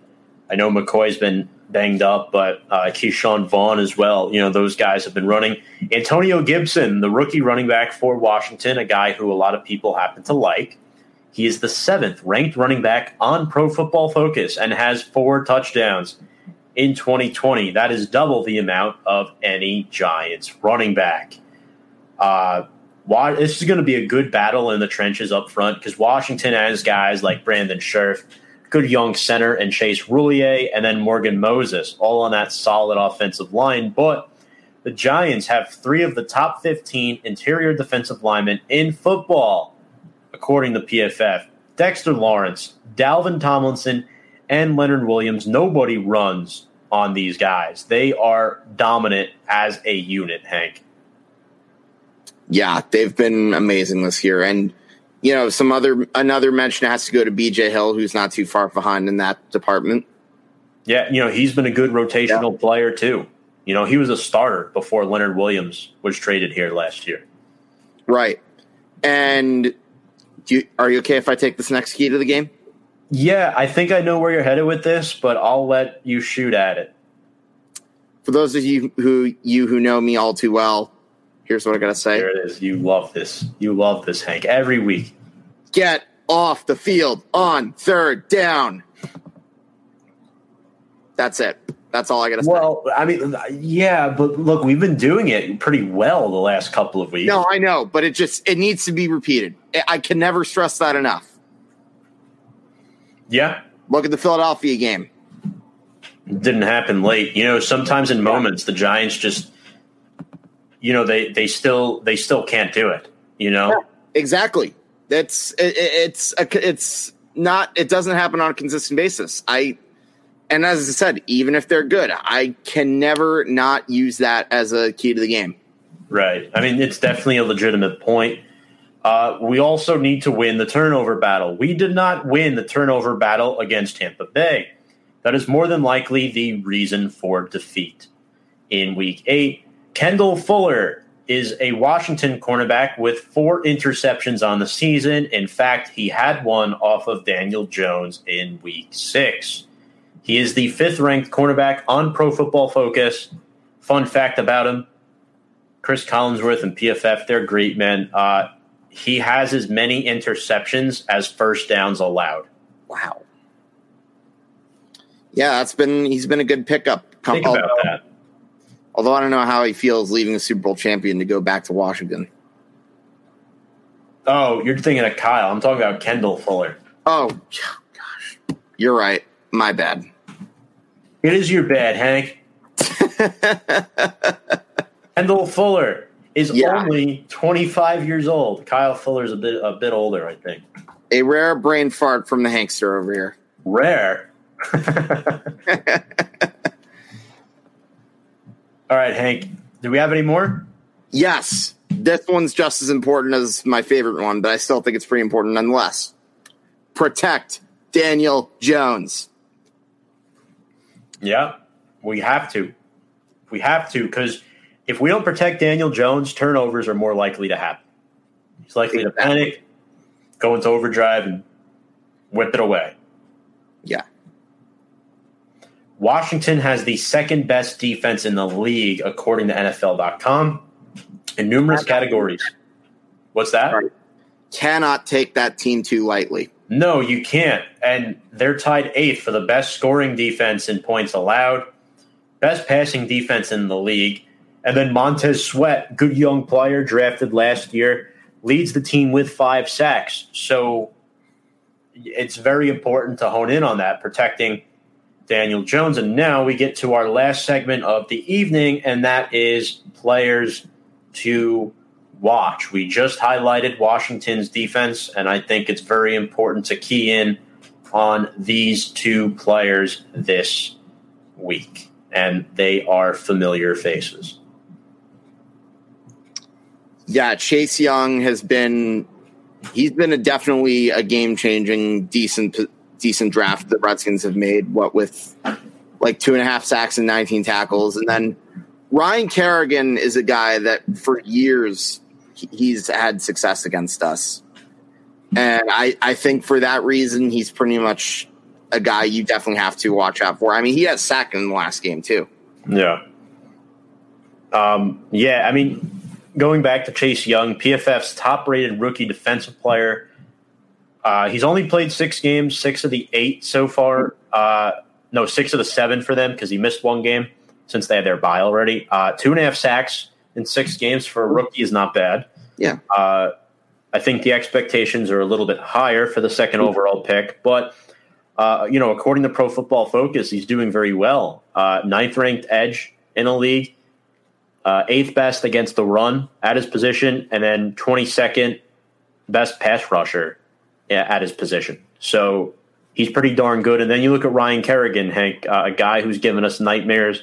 I know McCoy's been banged up, but Keyshawn Vaughn as well. You know, those guys have been running. Antonio Gibson, the rookie running back for Washington, a guy who a lot of people happen to like. He is the 7th ranked running back on Pro Football Focus and has 4 touchdowns in 2020. That is double the amount of any Giants running back. This is going to be a good battle in the trenches up front because Washington has guys like Brandon Scherf, good young center, and Chase Roulier, and then Morgan Moses, all on that solid offensive line. But the Giants have 3 of the top 15 interior defensive linemen in football, according to PFF. Dexter Lawrence, Dalvin Tomlinson, and Leonard Williams. Nobody runs on these guys. They are dominant as a unit, Hank. Yeah, they've been amazing this year. And you know, another mention has to go to B.J. Hill, who's not too far behind in that department. Yeah, you know, he's been a good rotational player, too. You know, he was a starter before Leonard Williams was traded here last year. Right. And are you okay if I take this next key to the game? Yeah, I think I know where you're headed with this, but I'll let you shoot at it. For those of you who know me all too well, here's what I gotta say. There it is. You love this. You love this, Hank. Every week. Get off the field on 3rd down. That's it. That's all I gotta say. Well, I mean, yeah, but look, we've been doing it pretty well the last couple of weeks. No, I know, but it needs to be repeated. I can never stress that enough. Yeah. Look at the Philadelphia game. It didn't happen late. You know, sometimes in moments the Giants just, you know, they still can't do it, you know? Yeah, exactly. It doesn't happen on a consistent basis. And as I said, even if they're good, I can never not use that as a key to the game. Right. I mean, it's definitely a legitimate point. We also need to win the turnover battle. We did not win the turnover battle against Tampa Bay. That is more than likely the reason for defeat in week 8. Kendall Fuller is a Washington cornerback with 4 interceptions on the season. In fact, he had one off of Daniel Jones in week 6. He is the 5th-ranked cornerback on Pro Football Focus. Fun fact about him, Chris Collinsworth and PFF, they're great men. He has as many interceptions as 1st downs allowed. Wow. Yeah, he's been a good pickup. Think about that. Although I don't know how he feels leaving a Super Bowl champion to go back to Washington. Oh, you're thinking of Kyle. I'm talking about Kendall Fuller. Oh, gosh. You're right. My bad. It is your bad, Hank. Kendall Fuller is only 25 years old. Kyle Fuller's a bit older, I think. A rare brain fart from the Hankster over here. Rare? All right, Hank, do we have any more? Yes. This one's just as important as my favorite one, but I still think it's pretty important nonetheless. Protect Daniel Jones. Yeah, we have to. We have to because If we don't protect Daniel Jones, turnovers are more likely to happen. He's likely to panic, go into overdrive, and whip it away. Yeah. Washington has the second best defense in the league, according to NFL.com, in numerous categories. What's that? Sorry. Cannot take that team too lightly. No, you can't. And they're tied 8th for the best scoring defense in points allowed, best passing defense in the league. And then Montez Sweat, good young player drafted last year, leads the team with 5 sacks. So it's very important to hone in on that, protecting Daniel Jones. And now we get to our last segment of the evening, and that is players to watch. We just highlighted Washington's defense, and I think it's very important to key in on these two players this week. And they are familiar faces. Yeah, Chase Young has been – he's been definitely a game-changing, decent draft the Redskins have made, what, with like 2.5 sacks and 19 tackles. And then Ryan Kerrigan is a guy that for years he's had success against us. And I think for that reason, he's pretty much a guy you definitely have to watch out for. I mean, he got sacked in the last game too. Yeah. I mean – going back to Chase Young, PFF's top-rated rookie defensive player. He's only played 6 games, 6 of the 8 so far. 6 of the 7 for them because he missed 1 game since they had their bye already. 2.5 sacks in 6 games for a rookie is not bad. Yeah. I think the expectations are a little bit higher for the second overall pick. But, according to Pro Football Focus, he's doing very well. 9th-ranked edge in the league. 8th best against the run at his position, and then 22nd best pass rusher at his position. So he's pretty darn good. And then you look at Ryan Kerrigan, Hank, a guy who's given us nightmares,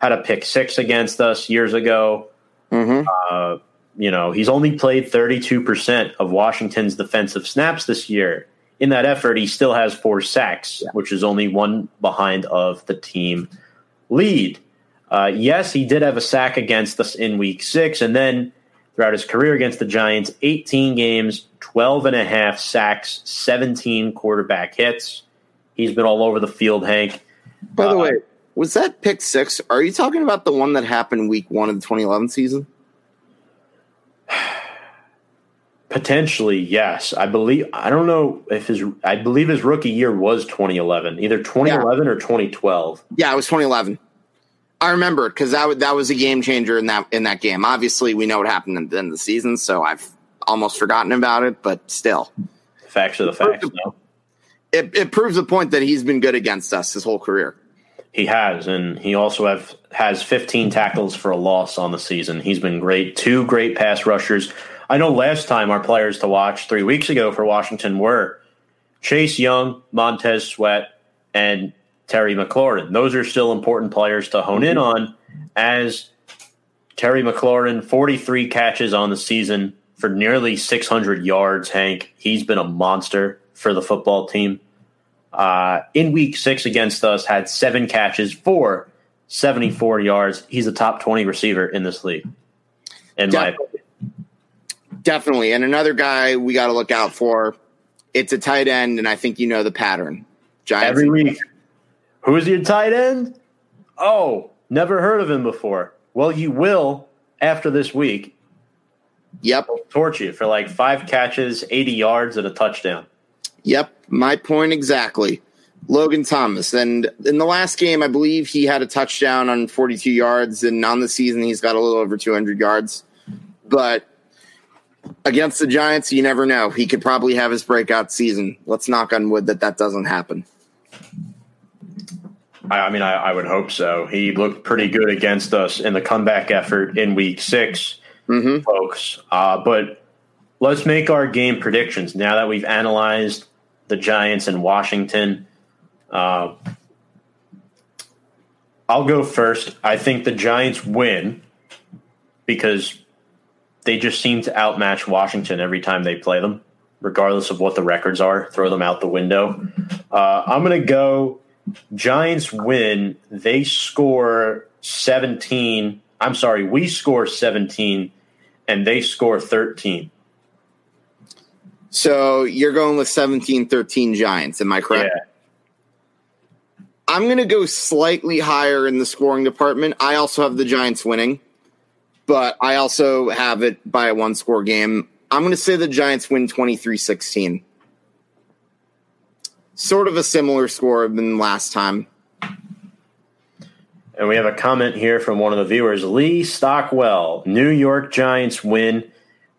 had a pick 6 against us years ago. Mm-hmm. He's only played 32% of Washington's defensive snaps this year. In that effort, he still has 4 sacks, which is only 1 behind of the team lead. Yes, he did have a sack against us in week 6, and then throughout his career against the Giants, 18 games, 12.5 sacks, 17 quarterback hits. He's been all over the field, Hank. By the way, was that pick 6? Are you talking about the one that happened week 1 of the 2011 season? Potentially, yes. I believe his rookie year was 2011, either 2011 or 2012. Yeah, it was 2011. I remember because that was a game changer in that game. Obviously, we know what happened at the end of the season, so I've almost forgotten about it. But still, facts are the facts. It proves the point that he's been good against us his whole career. He has, and he also has 15 tackles for a loss on the season. He's been great. 2 great pass rushers. I know last time our players to watch 3 weeks ago for Washington were Chase Young, Montez Sweat, and Terry McLaurin. Those are still important players to hone in on, as Terry McLaurin, 43 catches on the season for nearly 600 yards, Hank. He's been a monster for the football team. In week 6 against us, had 7 catches for 74 yards. He's a top 20 receiver in this league, in my opinion. Definitely. And another guy we got to look out for, it's a tight end, and I think you know the pattern. Giants every week. Who's your tight end? Oh, never heard of him before. Well, you will after this week. Yep. He'll torch you for like 5 catches, 80 yards, and a touchdown. Yep, my point exactly. Logan Thomas. And in the last game, I believe he had a touchdown on 42 yards, and on the season he's got a little over 200 yards. But against the Giants, you never know. He could probably have his breakout season. Let's knock on wood that doesn't happen. I would hope so. He looked pretty good against us in the comeback effort in week 6, folks. But let's make our game predictions now that we've analyzed the Giants and Washington. I'll go first. I think the Giants win because they just seem to outmatch Washington every time they play them, regardless of what the records are. Throw them out the window. I'm going to go Giants win. They score 17 I'm sorry, we score 17 and they score 13. So you're going with 17-13 Giants, am I correct? Yeah. I'm going to go slightly higher in the scoring department. I also have the Giants winning, but I also have it by a one-score game. I'm going to say the Giants win 23-16. Sort of a similar score than last time. And we have a comment here from one of the viewers, Lee Stockwell, New York Giants win.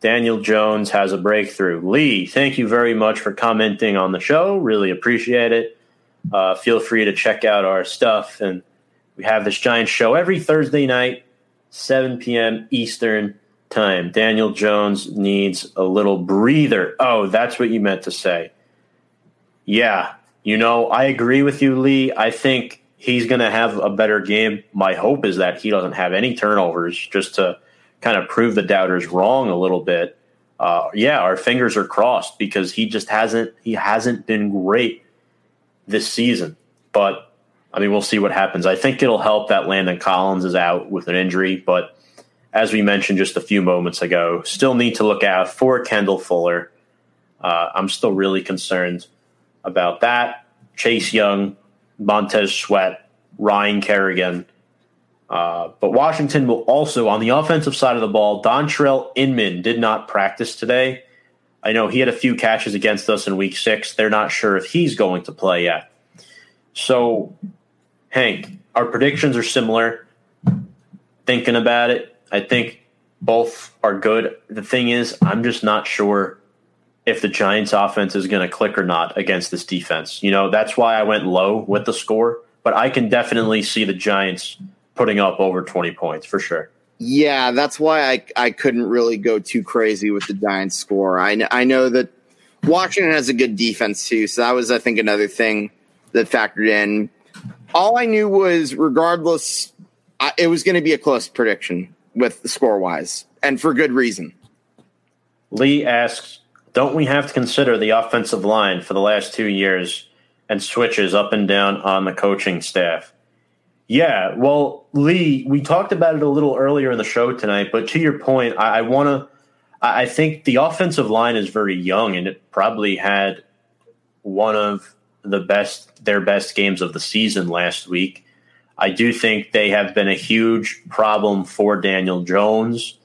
Daniel Jones has a breakthrough. Lee, thank you very much for commenting on the show. Really appreciate it. Feel free to check out our stuff. And we have this Giants show every Thursday night, 7 p.m. Eastern time. Daniel Jones needs a little breather. Oh, that's what you meant to say. Yeah, I agree with you, Lee. I think he's going to have a better game. My hope is that he doesn't have any turnovers, just to kind of prove the doubters wrong a little bit. Our fingers are crossed because he hasn't been great this season. But, I mean, we'll see what happens. I think it'll help that Landon Collins is out with an injury. But as we mentioned just a few moments ago, still need to look out for Kendall Fuller. I'm still really concerned about that. Chase Young, Montez Sweat, Ryan Kerrigan. But Washington will also, on the offensive side of the ball, Dontrell Inman did not practice today. I know he had a few catches against us in week 6. They're not sure if he's going to play yet. So, Hank, our predictions are similar. Thinking about it, I think both are good. The thing is, I'm just not sure if the Giants offense is going to click or not against this defense. That's why I went low with the score. But I can definitely see the Giants putting up over 20 points for sure. Yeah, that's why I couldn't really go too crazy with the Giants score. I know that Washington has a good defense too, so that was, I think, another thing that factored in. All I knew was regardless, it was going to be a close prediction with the score-wise, and for good reason. Lee asks, don't we have to consider the offensive line for the last 2 years and switches up and down on the coaching staff? Yeah, well, Lee, we talked about it a little earlier in the show tonight, but to your point, I think the offensive line is very young, and it probably had one of their best games of the season last week. I do think they have been a huge problem for Daniel Jones,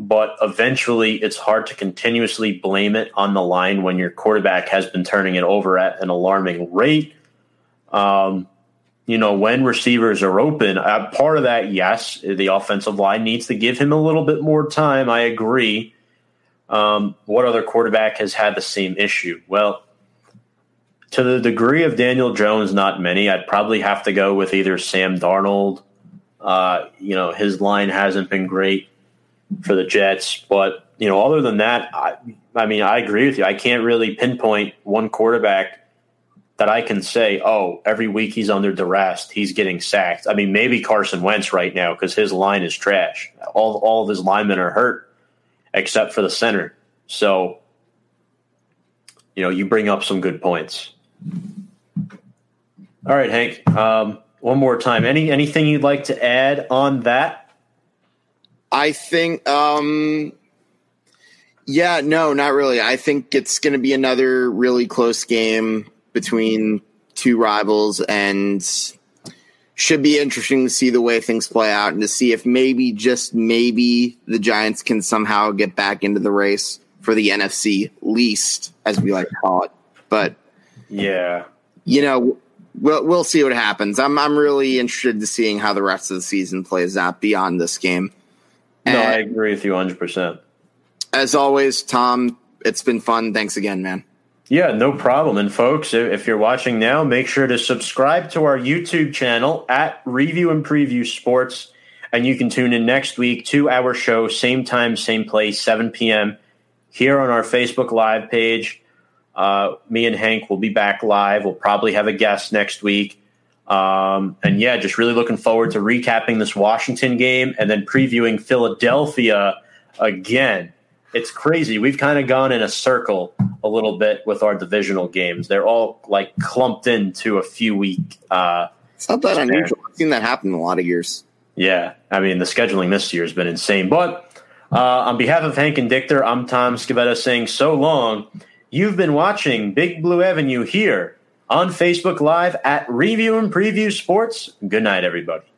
but eventually it's hard to continuously blame it on the line when your quarterback has been turning it over at an alarming rate. When receivers are open, part of that, yes, the offensive line needs to give him a little bit more time. I agree. What other quarterback has had the same issue? Well, to the degree of Daniel Jones, not many. I'd probably have to go with either Sam Darnold. His line hasn't been great for the Jets. But, other than that, I mean, I agree with you. I can't really pinpoint one quarterback that I can say, oh, every week he's under duress, he's getting sacked. I mean, maybe Carson Wentz right now because his line is trash. All of his linemen are hurt except for the center. So, you bring up some good points. All right, Hank, one more time. Anything you'd like to add on that? I think no, not really. I think it's going to be another really close game between two rivals, and should be interesting to see the way things play out and to see if maybe, just maybe, the Giants can somehow get back into the race for the NFC least, as we like to call it. But yeah, we'll see what happens. I'm really interested to seeing how the rest of the season plays out beyond this game. No, I agree with you 100%. As always, Tom, it's been fun. Thanks again, man. Yeah, no problem. And folks, if you're watching now, make sure to subscribe to our YouTube channel at Review and Preview Sports. And you can tune in next week to our show, same time, same place, 7 p.m. here on our Facebook Live page. Me and Hank will be back live. We'll probably have a guest next week. Just really looking forward to recapping this Washington game and then previewing Philadelphia again. It's crazy. We've kind of gone in a circle a little bit with our divisional games. They're all like clumped into a few week. It's not that unusual. I've seen that happen in a lot of years. Yeah, I mean, the scheduling this year has been insane. But on behalf of Hank Indictor, I'm Tom Scavetta saying so long. You've been watching Big Blue Avenue here on Facebook Live at Review and Preview Sports. Good night, everybody.